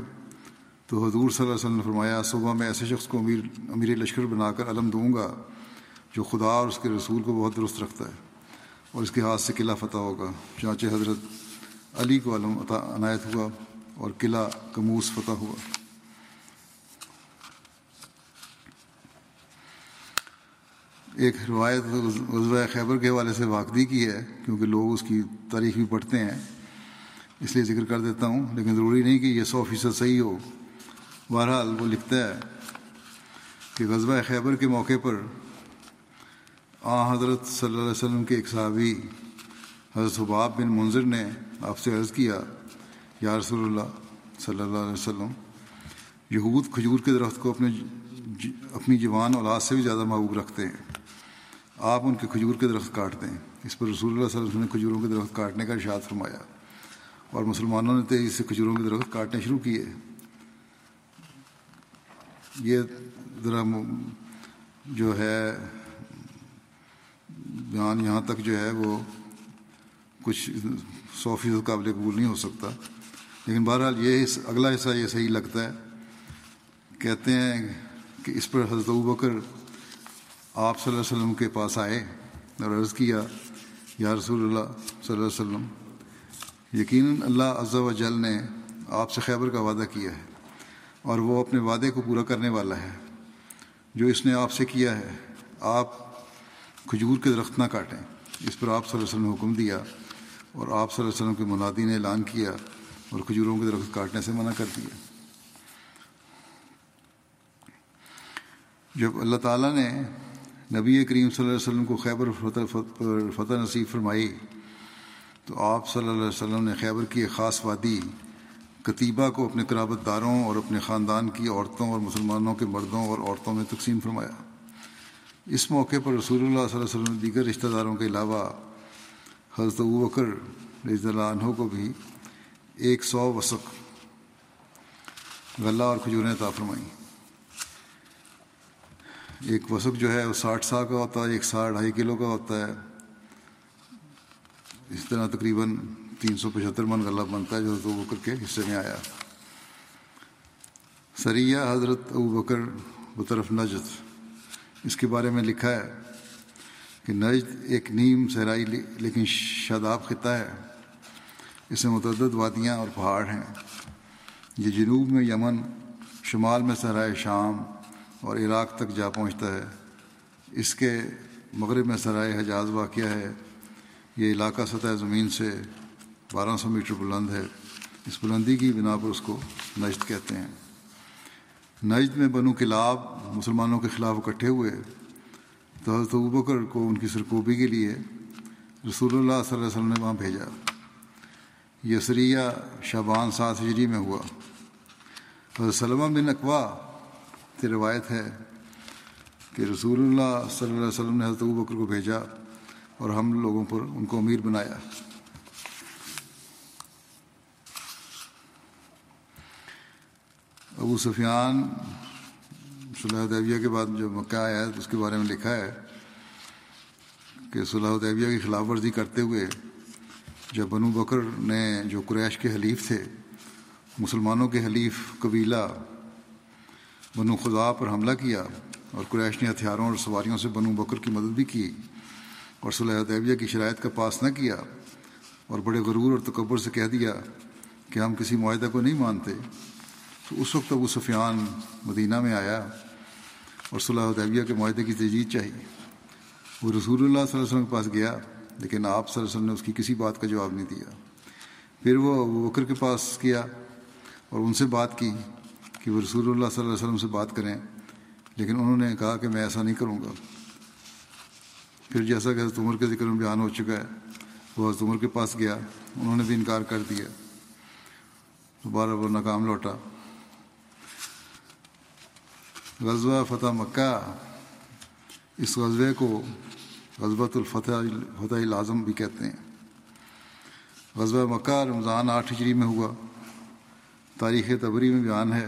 تو حضور صلی اللہ علیہ وسلم نے فرمایا، صبح میں ایسے شخص کو امیر امیر لشکر بنا کر علم دوں گا جو خدا اور اس کے رسول کو بہت درست رکھتا ہے، اور اس کے ہاتھ سے قلعہ فتح ہوگا۔ چانچہ حضرت علی کو علم عطا عنایت ہوا اور قلعہ کموس فتح ہوا۔ ایک روایت غزوہ خیبر کے حوالے سے واقعی کی ہے، کیونکہ لوگ اس کی تاریخ بھی پڑھتے ہیں اس لیے ذکر کر دیتا ہوں، لیکن ضروری نہیں کہ یہ سو فیصد صحیح ہو۔ بہرحال وہ لکھتا ہے کہ غزوہ خیبر کے موقع پر آ حضرت صلی اللہ علیہ وسلم کے ایک صحابی حضرت حباب بن منذر نے آپ سے عرض کیا، یا رسول اللہ صلی اللہ علیہ وسلم، یہود کھجور کے درخت کو اپنے ج... اپنی جوان اولاد سے بھی زیادہ محبوب رکھتے ہیں، آپ ان کے کھجور کے درخت کاٹ دیں۔ اس پر رسول اللہ صلی اللہ علیہ وسلم نے کھجوروں کے درخت کاٹنے کا ارشاد فرمایا، اور مسلمانوں نے تیزی سے کھجوروں کے درخت کاٹنے شروع کیے۔ یہ ذرا جو ہے بیان یہاں تک جو ہے وہ کچھ سو فیصد قابل قبول نہیں ہو سکتا، لیکن بہرحال یہ اگلا حصہ یہ صحیح لگتا ہے۔ کہتے ہیں کہ اس پر حضرت ابو بکر آپ صلی اللہ علیہ وسلم کے پاس آئے اور عرض کیا، یا رسول اللہ صلی اللہ علیہ وسلم، یقیناً اللہ عز و جل نے آپ سے خیبر کا وعدہ کیا ہے اور وہ اپنے وعدے کو پورا کرنے والا ہے جو اس نے آپ سے کیا ہے، آپ کھجور کے درخت نہ کاٹیں۔ اس پر آپ صلی اللہ علیہ وسلم نے حکم دیا اور آپ صلی اللہ علیہ وسلم کے منادی نے اعلان کیا اور کھجوروں کے درخت کاٹنے سے منع کر دیا۔ جب اللہ تعالیٰ نے نبی کریم صلی اللہ علیہ وسلم کو خیبر پر فتح نصیب فرمائی تو آپ صلی اللہ علیہ وسلم نے خیبر کی ایک خاص وادی قتیبہ کو اپنے قرابت داروں اور اپنے خاندان کی عورتوں اور مسلمانوں کے مردوں اور عورتوں میں تقسیم فرمایا۔ اس موقع پر رسول اللہ صلی اللہ علیہ وسلم نے دیگر رشتہ داروں کے علاوہ حضرت ابو بکر رضی اللہ عنہ کو بھی ایک سو وسق غلہ اور کھجوریں عطا فرمائیں۔ ایک وسق جو ہے وہ ساٹھ سا کا ہوتا ہے، ایک سا ڈھائی کلو کا ہوتا ہے، اس طرح تقریباً تین سو پچہتر من غلہ بنتا ہے جو حضرت ابو بکر کے حصے میں آیا۔ سریہ حضرت ابو بکر بطرف نجد، اس کے بارے میں لکھا ہے کہ نجد ایک نیم صحرائی لیکن شاداب خطہ ہے، اس میں متعدد وادیاں اور پہاڑ ہیں۔ یہ جنوب میں یمن، شمال میں صحرائے شام اور عراق تک جا پہنچتا ہے۔ اس کے مغرب میں صحرائے حجاز واقع ہے۔ یہ علاقہ سطح زمین سے بارہ سو میٹر بلند ہے، اس بلندی کی بنا پر اس کو نجد کہتے ہیں۔ نجد میں بنو کلاب مسلمانوں کے خلاف اکٹھے ہوئے تو حضرت ابو بکر کو ان کی سرکوبی کے لیے رسول اللہ صلی اللہ علیہ وسلم نے وہاں بھیجا۔ یہ سریہ شعبان سات ہجری میں ہوا۔ حضرت سلمہ بن الاقوا کی روایت ہے کہ رسول اللہ صلی اللہ علیہ وسلم نے حضرت ابو بکر کو بھیجا اور ہم لوگوں پر ان کو امیر بنایا۔ ابو سفیان صلح حدیبیہ کے بعد جو مکہ آیا ہے اس کے بارے میں لکھا ہے کہ صلح حدیبیہ کی خلاف ورزی کرتے ہوئے جب بنو بکر نے جو قریش کے حلیف تھے مسلمانوں کے حلیف قبیلہ بنو خدا پر حملہ کیا اور قریش نے ہتھیاروں اور سواریوں سے بنو بکر کی مدد بھی کی اور صلح حدیبیہ کی شرائط کا پاس نہ کیا اور بڑے غرور اور تکبر سے کہہ دیا کہ ہم کسی معاہدہ کو نہیں مانتے، تو اس وقت ابو سفیان مدینہ میں آیا اور صلح حدیبیہ کے معاہدے کی تجدید چاہیے۔ وہ رسول اللہ صلی اللہ علیہ وسلم کے پاس گیا لیکن آپ صلی اللہ علیہ وسلم نے اس کی کسی بات کا جواب نہیں دیا۔ پھر وہ ابو بکر کے پاس گیا اور ان سے بات کی کہ وہ رسول اللہ صلی اللہ علیہ وسلم سے بات کریں، لیکن انہوں نے کہا کہ میں ایسا نہیں کروں گا۔ پھر جیسا کہ حضرت عمر کے ذکر میں بیان ہو چکا ہے، وہ حضرت عمر کے پاس گیا، انہوں نے بھی انکار کر دیا، دوبارہ وہ ناکام لوٹا۔ غزوہ فتح مکہ، اس غزوے کو غزوۃ الفتح فتح العظم بھی کہتے ہیں۔ غزوہ مکہ رمضان آٹھ ہجری میں ہوا۔ تاریخ تبری میں بیان ہے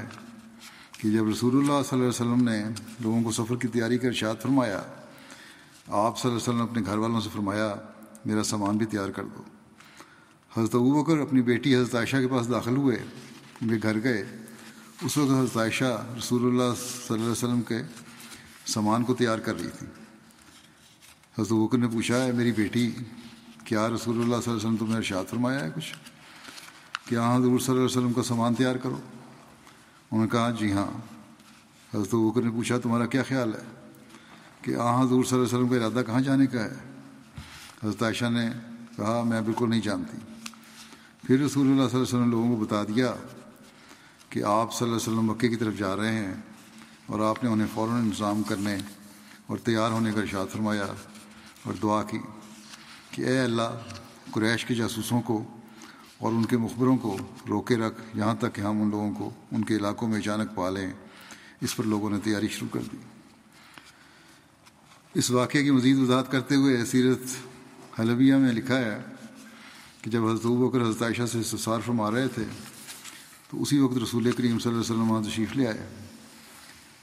کہ جب رسول اللہ صلی اللہ علیہ وسلم نے لوگوں کو سفر کی تیاری کا ارشاد فرمایا، آپ صلی اللہ علیہ وسلم نے اپنے گھر والوں سے فرمایا میرا سامان بھی تیار کر دو۔ حضرت ابو بکر اپنی بیٹی حضرت عائشہ کے پاس داخل ہوئے، ان کے گھر گئے۔ اس وقت حضرت عائشہ رسول اللہ صلی اللہ علیہ وسلم کے سامان کو تیار کر رہی تھی۔ حضرت ابو بکر نے پوچھا ہے میری بیٹی، کیا رسول اللہ صلی اللہ علیہ وسلم تم نے ارشاد فرمایا ہے کچھ؟ کیا حضور صلی اللہ علیہ وسلم کا سامان تیار کرو؟ انہوں نے کہا جی ہاں۔ حضرت ابو بکر نے پوچھا تمہارا کیا خیال ہے کہ آ حضور صلی اللہ علیہ وسلم کا ارادہ کہاں جانے کا ہے؟ حضرت عائشہ نے کہا میں بالکل نہیں جانتی۔ پھر رسول اللہ صلی اللہ علیہ وسلم لوگوں کو بتا دیا کہ آپ صلی اللہ علیہ وسلم مکے کی طرف جا رہے ہیں، اور آپ نے انہیں فوراً انتظام کرنے اور تیار ہونے کا ارشاد فرمایا اور دعا کی کہ اے اللہ قریش کے جاسوسوں کو اور ان کے مخبروں کو روکے رکھ یہاں تک کہ ہم ان لوگوں کو ان کے علاقوں میں اچانک پا لیں۔ اس پر لوگوں نے تیاری شروع کر دی۔ اس واقعے کی مزید وضاحت کرتے ہوئے سیرت حلبیہ میں لکھا ہے کہ جب حضرت ابو بکر حضرت عائشہ سے استفسار فرما رہے تھے تو اسی وقت رسول کریم صلی اللہ علیہ وسلم وہاں تشریف لے آئے۔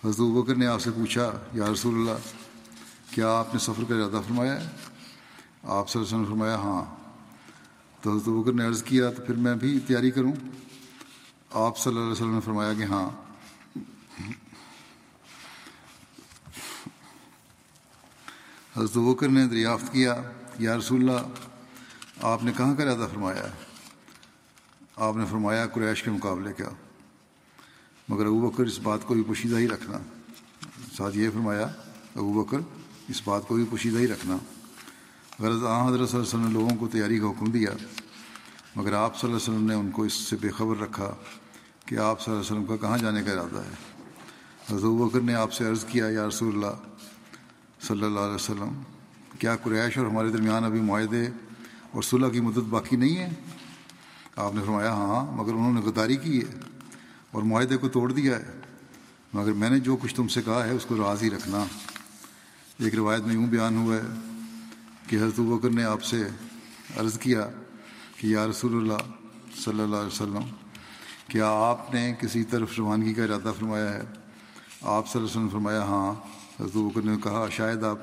حضرت ابو بکر نے آپ سے پوچھا یا رسول اللہ کیا آپ نے سفر کا ارادہ فرمایا ہے؟ آپ صلی اللہ علیہ وسلم نے فرمایا ہاں۔ تو حضرت ابو بکر نے عرض کیا تو پھر میں بھی تیاری کروں؟ آپ صلی اللہ علیہ وسلم نے فرمایا کہ ہاں۔ حضرت ابو بکر نے دریافت کیا یا رسول اللہ آپ نے کہاں کا ارادہ فرمایا؟ آپ نے فرمایا قریش کے مقابلے کا، مگر ابو بکر اس بات کو بھی پوشیدہ ہی رکھنا۔ ساتھ یہ فرمایا ابو بکر اس بات کو بھی پوشیدہ ہی رکھنا۔ غرض آن حضرت صلی اللہ علیہ وسلم نے لوگوں کو تیاری کا حکم دیا، مگر آپ صلی اللہ علیہ وسلم نے ان کو اس سے بے خبر رکھا کہ آپ صلی اللہ علیہ وسلم کا کہاں جانے کا ارادہ ہے۔ حضرت ابو بکر نے آپ سے عرض کیا یا رسول اللہ صلی اللہ علیہ وسلم کیا قریش اور ہمارے درمیان ابھی معاہدے اور صلح کی مدت باقی نہیں ہے؟ آپ نے فرمایا ہاں، مگر انہوں نے غداری کی ہے اور معاہدے کو توڑ دیا ہے، مگر میں نے جو کچھ تم سے کہا ہے اس کو راز ہی رکھنا۔ ایک روایت میں یوں بیان ہوا ہے کہ حضرت ابو بکر نے آپ سے عرض کیا کہ یا رسول اللہ صلی اللہ علیہ وسلم کیا آپ نے کسی طرف روانگی کا ارادہ فرمایا ہے؟ آپ صلی اللہ علیہ وسلم فرمایا ہاں۔ حضرت ابو بکر نے کہا شاید آپ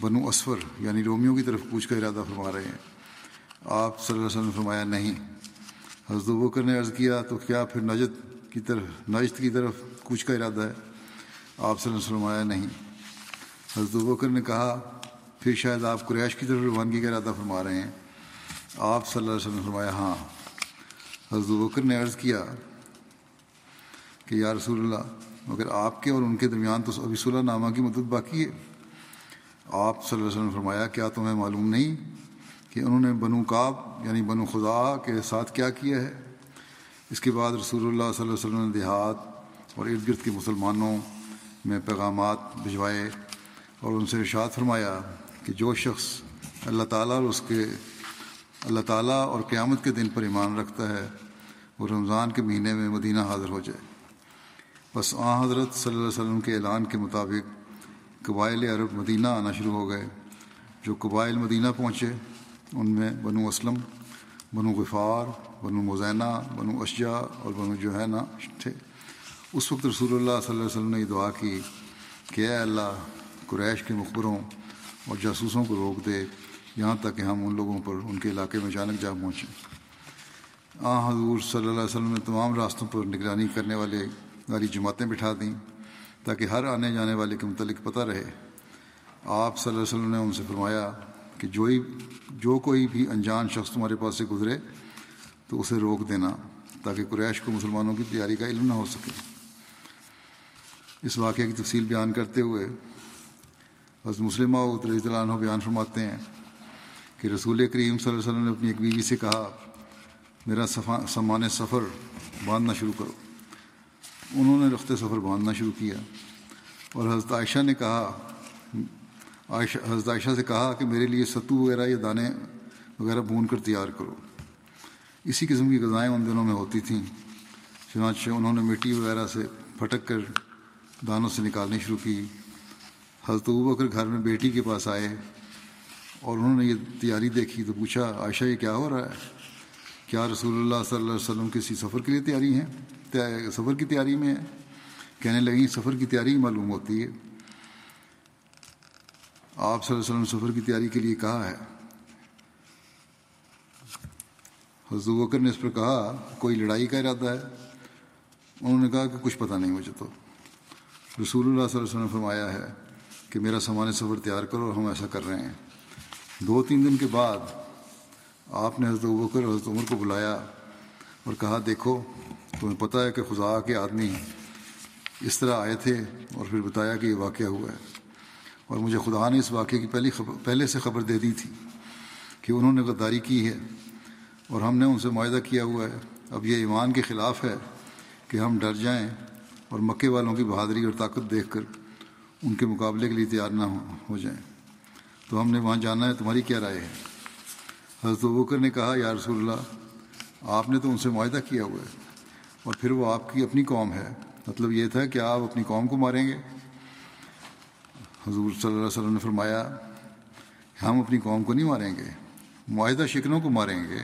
بنو اسفر یعنی رومیوں کی طرف کوچ کا ارادہ فرما رہے ہیں۔ آپ صلی اللہ علیہ وسلم نے فرمایا نہیں۔ حضرت ابو بکر نے عرض کیا تو کیا پھر نجد کی طرف نجد کی طرف کوچ کا ارادہ ہے؟ آپ صلی اللہ علیہ وسلم نے فرمایا نہیں۔ حضرت ابو بکر نے کہا پھر شاید آپ قریش کی طرف روانگی کا ارادہ فرما رہے ہیں. آپ صلی اللہ علیہ وسلم نے فرمایا ہاں. حضرت ابو بکر نے عرض کیا کہ یا رسول اللہ, مگر آپ کے اور ان کے درمیان تو ابھی صلح نامہ کی مدت باقی ہے. آپ صلی اللہ علیہ وسلم نے فرمایا کیا تمہیں معلوم نہیں کہ انہوں نے بنو کعب یعنی بنو خدا کے ساتھ کیا کیا ہے؟ اس کے بعد رسول اللہ صلی اللہ علیہ وسلم نے دیہات اور ارد گرد کے مسلمانوں میں پیغامات بھجوائے اور ان سے ارشاد فرمایا کہ جو شخص اللہ تعالیٰ اور اس کے اللہ تعالیٰ اور قیامت کے دن پر ایمان رکھتا ہے وہ رمضان کے مہینے میں مدینہ حاضر ہو جائے. بس آن حضرت صلی اللہ علیہ وسلم کے اعلان کے مطابق قبائل عرب مدینہ آنا شروع ہو گئے. جو قبائل مدینہ پہنچے ان میں بنو اسلم, بنو غفار, بنو مزینہ, بنو اشجع اور بنو جوہینہ تھے. اس وقت رسول اللہ صلی اللہ علیہ وسلم نے یہ دعا کی کہ اے اللہ قریش کے مخبروں اور جاسوسوں کو روک دے یہاں تک کہ ہم ان لوگوں پر ان کے علاقے میں اچانک جا پہنچیں. آ حضور صلی اللہ علیہ وسلم نے تمام راستوں پر نگرانی کرنے والے والی جماعتیں بٹھا دیں تاکہ ہر آنے جانے والے کے متعلق پتہ رہے. آپ صلی اللہ علیہ وسلم نے ان سے فرمایا کہ جو ہی جو کوئی بھی انجان شخص تمہارے پاس سے گزرے تو اسے روک دینا تاکہ قریش کو مسلمانوں کی تیاری کا علم نہ ہو سکے. اس واقعے کی تفصیل بیان کرتے ہوئے حضرت مسلمہ رضی اللہ عنہ بیان فرماتے ہیں کہ رسول کریم صلی اللہ علیہ وسلم نے اپنی ایک بیوی سے کہا میرا سامان سفر باندھنا شروع کرو. انہوں نے رخت سفر باندھنا شروع کیا اور حضرت عائشہ نے کہا عائشہ حضرت عائشہ سے کہا کہ میرے لیے ستو وغیرہ یا دانے وغیرہ بھون کر تیار کرو. اسی قسم کی غذائیں ان دنوں میں ہوتی تھیں, چنانچہ انہوں نے مٹی وغیرہ سے پھٹک کر دانوں سے نکالنی شروع کی. حضرت ابو بکر گھر میں بیٹی کے پاس آئے اور انہوں نے یہ تیاری دیکھی تو پوچھا عائشہ یہ کیا ہو رہا ہے؟ کیا رسول اللہ صلی اللہ علیہ وسلم کسی سفر کے لیے تیاری ہیں سفر کی تیاری میں ہیں؟ کہنے لگیں سفر کی تیاری معلوم ہوتی ہے. آپ صلی اللہ علیہ وسلم نے سفر کی تیاری کے لیے کہا ہے. حضرت ابو بکر نے اس پر کہا کوئی لڑائی کا ارادہ ہے؟ انہوں نے کہا کہ کچھ پتہ نہیں مجھے. تو رسول اللہ صلی اللہ علیہ وسلم نے فرمایا ہے کہ میرا سامان سفر تیار کرو, اور ہم ایسا کر رہے ہیں. دو تین دن کے بعد آپ نے حضرت ابو بکر اور حضرت عمر کو بلایا اور کہا دیکھو تمہیں پتہ ہے کہ خزاع کے آدمی اس طرح آئے تھے, اور پھر بتایا کہ یہ واقعہ ہوا ہے, اور مجھے خدا نے اس واقعے کی پہلی خبر پہلے سے خبر دے دی تھی کہ انہوں نے غداری کی ہے اور ہم نے ان سے معاہدہ کیا ہوا ہے. اب یہ ایمان کے خلاف ہے کہ ہم ڈر جائیں اور مکے والوں کی بہادری اور طاقت دیکھ کر ان کے مقابلے کے لیے تیار نہ ہو جائیں, تو ہم نے وہاں جانا ہے, تمہاری کیا رائے ہے؟ حضرت ابو بکر نے کہا یا رسول اللہ آپ نے تو ان سے معاہدہ کیا ہوا ہے اور پھر وہ آپ کی اپنی قوم ہے, مطلب یہ تھا کہ آپ اپنی قوم کو ماریں گے. حضور صلی اللہ علیہ وسلم نے فرمایا ہم اپنی قوم کو نہیں ماریں گے, معاہدہ شکنوں کو ماریں گے.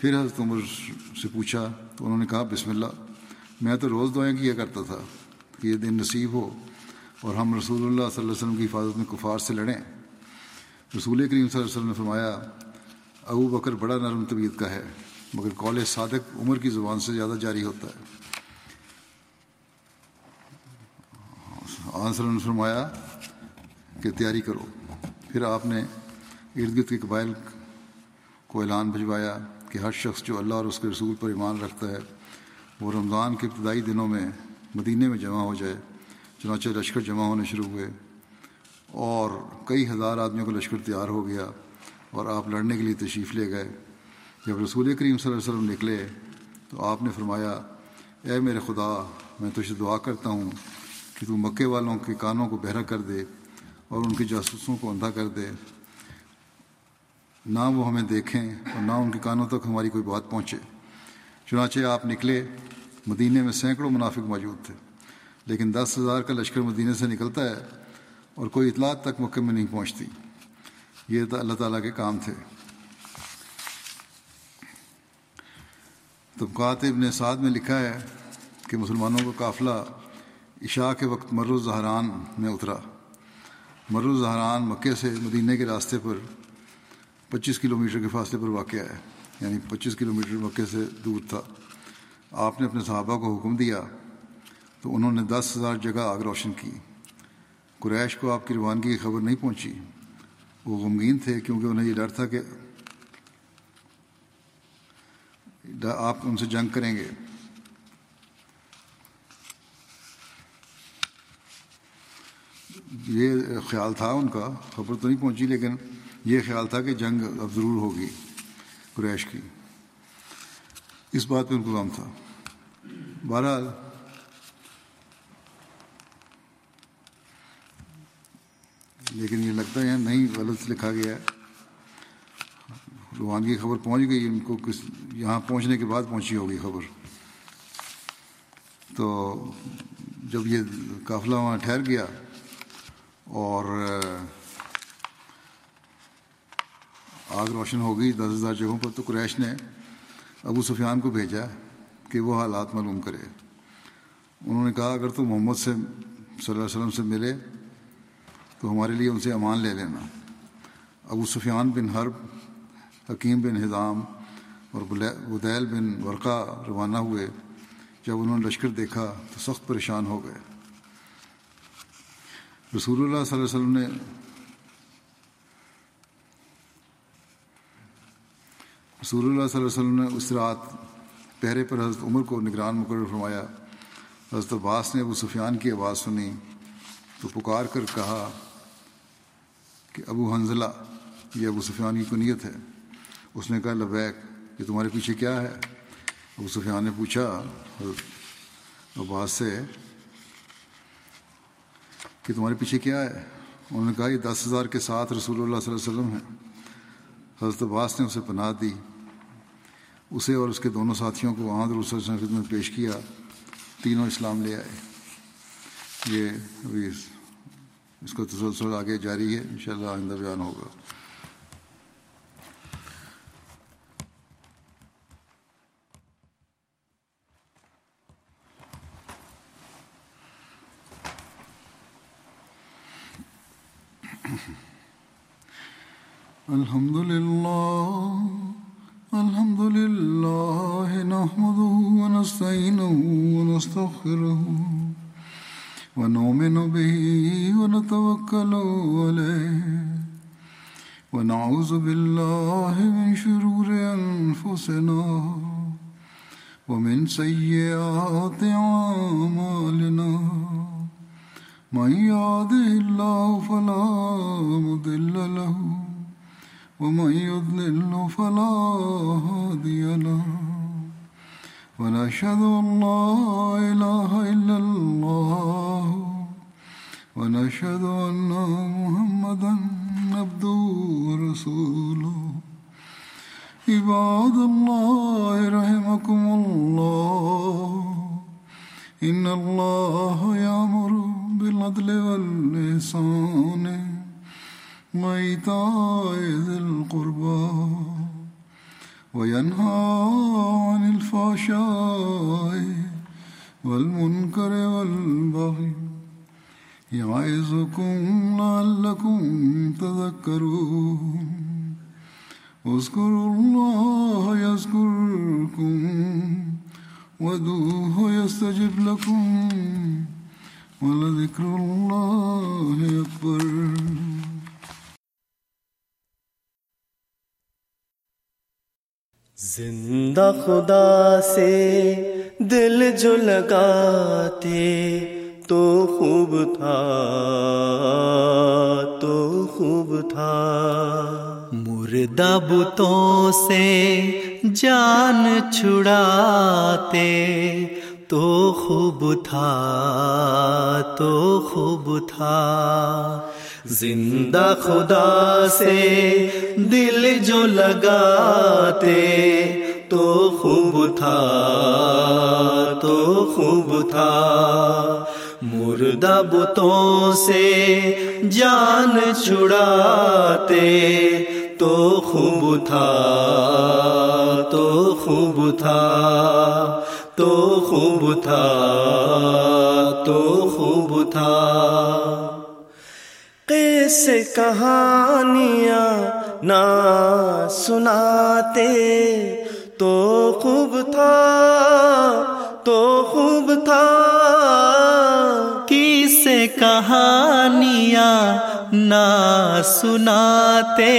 پھر حضرت عمر سے پوچھا تو انہوں نے کہا بسم اللہ, میں تو روز دعائیں کیا کرتا تھا کہ یہ دن نصیب ہو اور ہم رسول اللہ صلی اللہ علیہ وسلم کی حفاظت میں کفار سے لڑیں. رسول کریم صلی اللہ علیہ وسلم نے فرمایا ابو بکر بڑا نرم طبیعت کا ہے مگر قول صادق عمر کی زبان سے زیادہ جاری ہوتا ہے. آنسر نے فرمایا کہ تیاری کرو. پھر آپ نے ارد گرد کے قبائل کو اعلان بھجوایا کہ ہر شخص جو اللہ اور اس کے رسول پر ایمان رکھتا ہے وہ رمضان کے ابتدائی دنوں میں مدینے میں جمع ہو جائے. چنانچہ لشکر جمع ہونے شروع ہوئے اور کئی ہزار آدمیوں کا لشکر تیار ہو گیا اور آپ لڑنے کے لیے تشریف لے گئے. جب رسول کریم صلی اللہ علیہ وسلم نکلے تو آپ نے فرمایا اے میرے خدا, میں تجھ سے دعا کرتا ہوں کہ تو مکے والوں کے کانوں کو بہرا کر دے اور ان کے جاسوسوں کو اندھا کر دے, نہ وہ ہمیں دیکھیں اور نہ ان کے کانوں تک ہماری کوئی بات پہنچے. چنانچہ آپ نکلے. مدینے میں سینکڑوں منافق موجود تھے لیکن دس ہزار کا لشکر مدینے سے نکلتا ہے اور کوئی اطلاع تک مکہ میں نہیں پہنچتی. یہ اللہ تعالیٰ کے کام تھے. طبقات ابن سعد میں لکھا ہے کہ مسلمانوں کا قافلہ عشاء کے وقت مرو زہران میں اترا. مرو زہران مکے سے مدینے کے راستے پر پچیس کلومیٹر کے فاصلے پر واقع ہے, یعنی پچیس کلومیٹر مکے سے دور تھا. آپ نے اپنے صحابہ کو حکم دیا تو انہوں نے دس ہزار جگہ آگ روشن کی. قریش کو آپ کی روانگی کی خبر نہیں پہنچی وہ غمگین تھے کیونکہ انہیں یہ ڈر تھا کہ آپ ان سے جنگ کریں گے. یہ خیال تھا ان کا, خبر تو نہیں پہنچی لیکن یہ خیال تھا کہ جنگ اب ضرور ہوگی قریش کی, اس بات پہ ان کو غم تھا. بہرحال لیکن یہ لگتا ہے نہیں, غلط لکھا گیا ہے, روحان کی خبر پہنچ گئی ان کو, کس یہاں پہنچنے کے بعد پہنچی ہوگی خبر. تو جب یہ قافلہ وہاں ٹھہر گیا اور آگ روشن ہو گئی دس ہزار جگہوں پر, تو قریش نے ابو سفیان کو بھیجا کہ وہ حالات معلوم کرے. انہوں نے کہا اگر تو محمد سے صلی اللہ علیہ وسلم سے ملے تو ہمارے لیے ان سے امان لے لینا. ابو سفیان بن حرب, حکیم بن حزام اور بدیل بن ورقہ روانہ ہوئے. جب انہوں نے لشکر دیکھا تو سخت پریشان ہو گئے. رسول اللہ صلی اللہ علیہ وسلم نے رسول اللہ صلی اللہ علیہ وسلم نے اس رات پہرے پر حضرت عمر کو نگران مقرر فرمایا. حضرت عباس نے ابو سفیان کی آواز سنی تو پکار کر کہا کہ ابو حنزلہ, یہ ابو سفیان کی کنیت ہے. اس نے کہا لبیک, یہ تمہارے پیچھے کیا ہے؟ ابو سفیان نے پوچھا حضرت عباس سے کہ تمہارے پیچھے کیا ہے؟ انہوں نے کہا یہ دس ہزار کے ساتھ رسول اللہ صلی اللہ علیہ وسلم ہیں. حضرت عباس نے اسے پناہ دی, اسے اور اس کے دونوں ساتھیوں کو وہاں رسول اللہ صلی اللہ علیہ وسلم نے پیش کیا, تینوں اسلام لے آئے. یہ ابھی اس کا تسلسل آگے جاری ہے, انشاءاللہ آئندہ بیان ہوگا. الحمدللہ الحمدللہ نحمدہ ونستعینہ ونستغفرہ وَنُؤْمِنُ بِهِ وَنَتَوَكَّلُ عَلَيْهِ وَنَعُوذُ بِاللَّهِ مِنْ شُرُورِ أَنفُسِنَا وَمِنْ سَيِّئَاتِ أَعْمَالِنَا مَنْ يَهْدِهِ اللَّهُ فَلَا مُضِلَّ لَهُ وَمَنْ يُضْلِلْهُ فَلَا هَادِيَ لَهُ وَنَشْهَدُ أَنْ لَا إِلَهَ إِلَّا اللَّهُ وَنَشْهَدُ أَنَّ مُحَمَّدًا عَبْدُهُ وَرَسُولُهُ. عِبَادَ اللَّهِ رَحِمَكُمُ اللَّهُ, إِنَّ اللَّهَ يَأْمُرُ بِالْعَدْلِ وَالْإِحْسَانِ وَإِيتَاءِ ذِي الْقُرْبَى وَيَنْهَى عَنِ الْفَحْشَاءِ وَالْمُنْكَرِ وَالْبَغْيِ يَعِظُكُمْ لَعَلَّكُمْ تَذَكَّرُونَ. اذْكُرُوا اللَّهَ يَذْكُرْكُمْ وَادْعُوهُ يَسْتَجِبْ لَكُمْ وَلَذِكْرُ اللَّهِ أَكْبَرُ. زندہ خدا سے دل جو لگاتے تو خوب تھا تو خوب تھا, مردہ بتوں سے جان چھڑاتے تو خوب تھا تو خوب تھا. زندہ خدا سے دل جو لگاتے تو خوب تھا تو خوب تھا, مردہ بتوں سے جان چھڑاتے تو خوب تھا تو خوب تھا تو خوب تھا تو خوب تھا. قیس کہانیاں نہ سناتے تو خوب تھا تو خوب تھا, کیسے کہانیاں نہ سناتے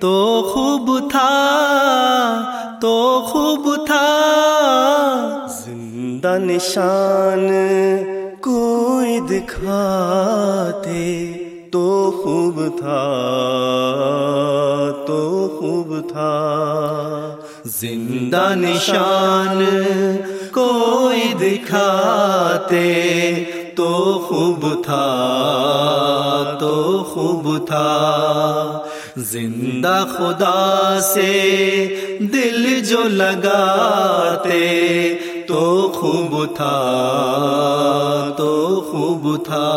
تو خوب تھا تو خوب تھا زندہ نشان کوئی دکھاتے تو خوب تھا تو خوب تھا زندہ نشان کوئی دکھاتے تو خوب تھا تو خوب تھا زندہ خدا سے دل جو لگاتے تو خوب تھا تو خوب تھا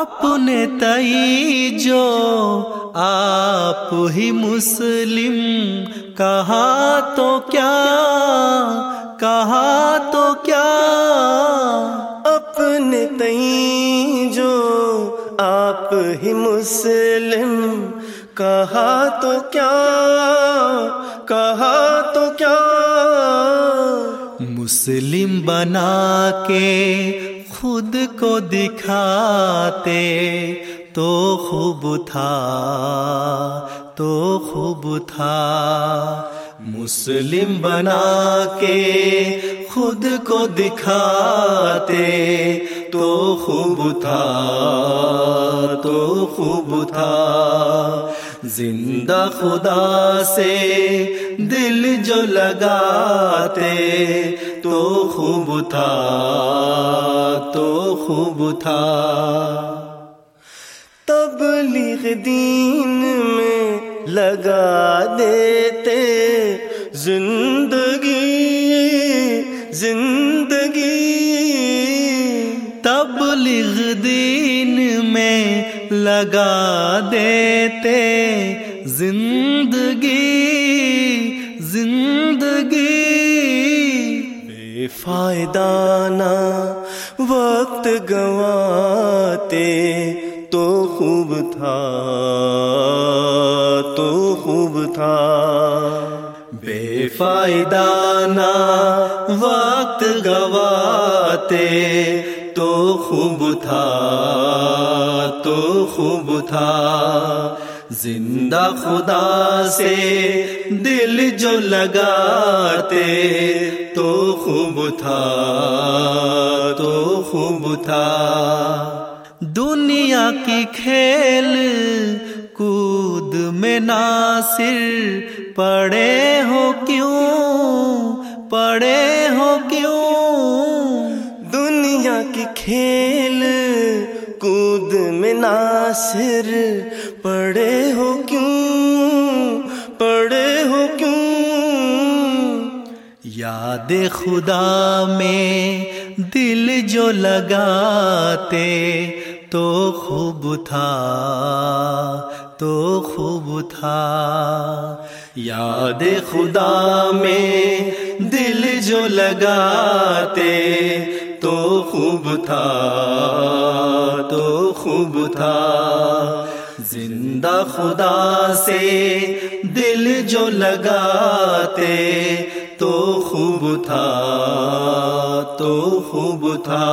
اپنے تئی جو آپ ہی مسلم کہا تو کیا کہا تو کیا اپنے تئیں جو آپ ہی مسلم کہا تو کیا کہا تو کیا مسلم بنا کے خود کو دکھاتے تو خوب تھا تو خوب تھا مسلم بنا کے خود کو دکھاتے تو خوب تھا تو خوب تھا زندہ خدا سے دل جو لگاتے تو خوب تھا تو خوب تھا تبلیغ دین میں لگا دیتے زندگی زندگی تبلیغ دین میں لگا دیتے زندگی زندگی بے فائدہ نہ وقت گنواتے تو خوب تھا تو خوب تھا بے فائدہ نہ وقت گواتے تو خوب تھا تو خوب تھا زندہ خدا سے دل جو لگاتے تو خوب تھا تو خوب تھا دنیا کی کھیل کود میں ناصر پڑے ہو کیوں پڑے ہو کیوں دنیا کی کھیل کود میں ناصر پڑے ہو کیوں پڑے ہو کیوں یاد خدا میں دل جو لگاتے تو خوب تھا تو خوب تھا یاد خدا میں دل جو لگاتے تو خوب تھا تو خوب تھا زندہ خدا سے دل جو لگاتے تو خوب تھا تو خوب تھا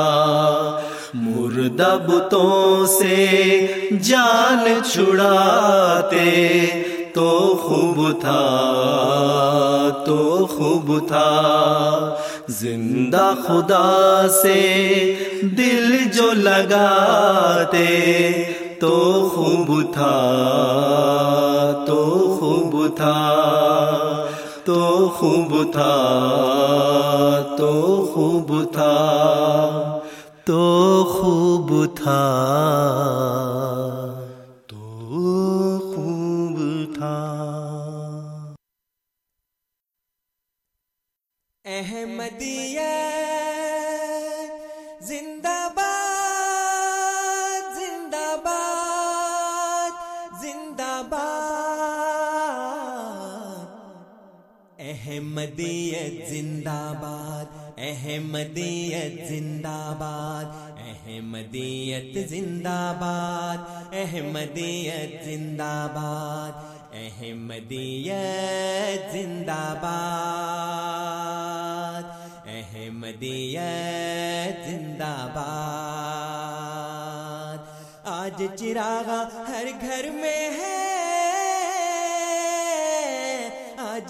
مردہ بتوں سے جان چھڑاتے تو خوب تھا تو خوب تھا زندہ خدا سے دل جو لگاتے تو خوب تھا تو خوب تھا تو خوب تھا تو خوب تھا تو خوب تھا تو خوب تھا احمدیہ زندہ باد زندہ باد زندہ باد احمدیہ زندہ باد احمدیت زندہ باد احمدیت زندہ باد احمدیت زندہ باد احمدیت زندہ باد احمدیت زندہ باد آج چراغا ہر گھر میں ہے، آج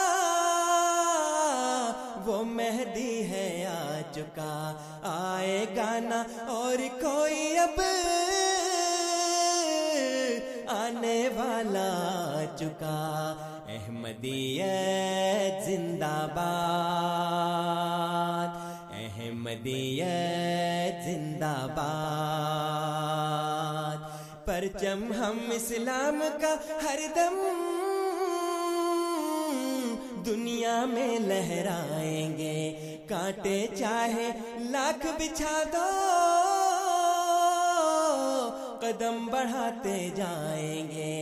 وہ مہدی ہے آ چکا، آئے گا نہ اور کوئی اب، آنے والا آ چکا، احمدیت زندہ باد، احمدیت زندہ باد، پرچم ہم اسلام کا ہر دم دنیا میں لہرائیں گے، کانٹے چاہے لاکھ بچھا دو، قدم بڑھاتے جائیں گے،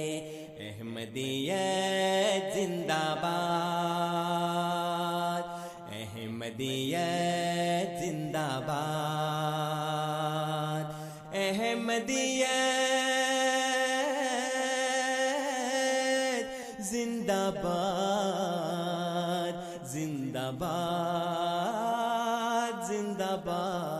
احمدیت زندہ باد، احمدیت زندہ باد، احمدیت زندہ باد، زندہ باد، زندہ باد۔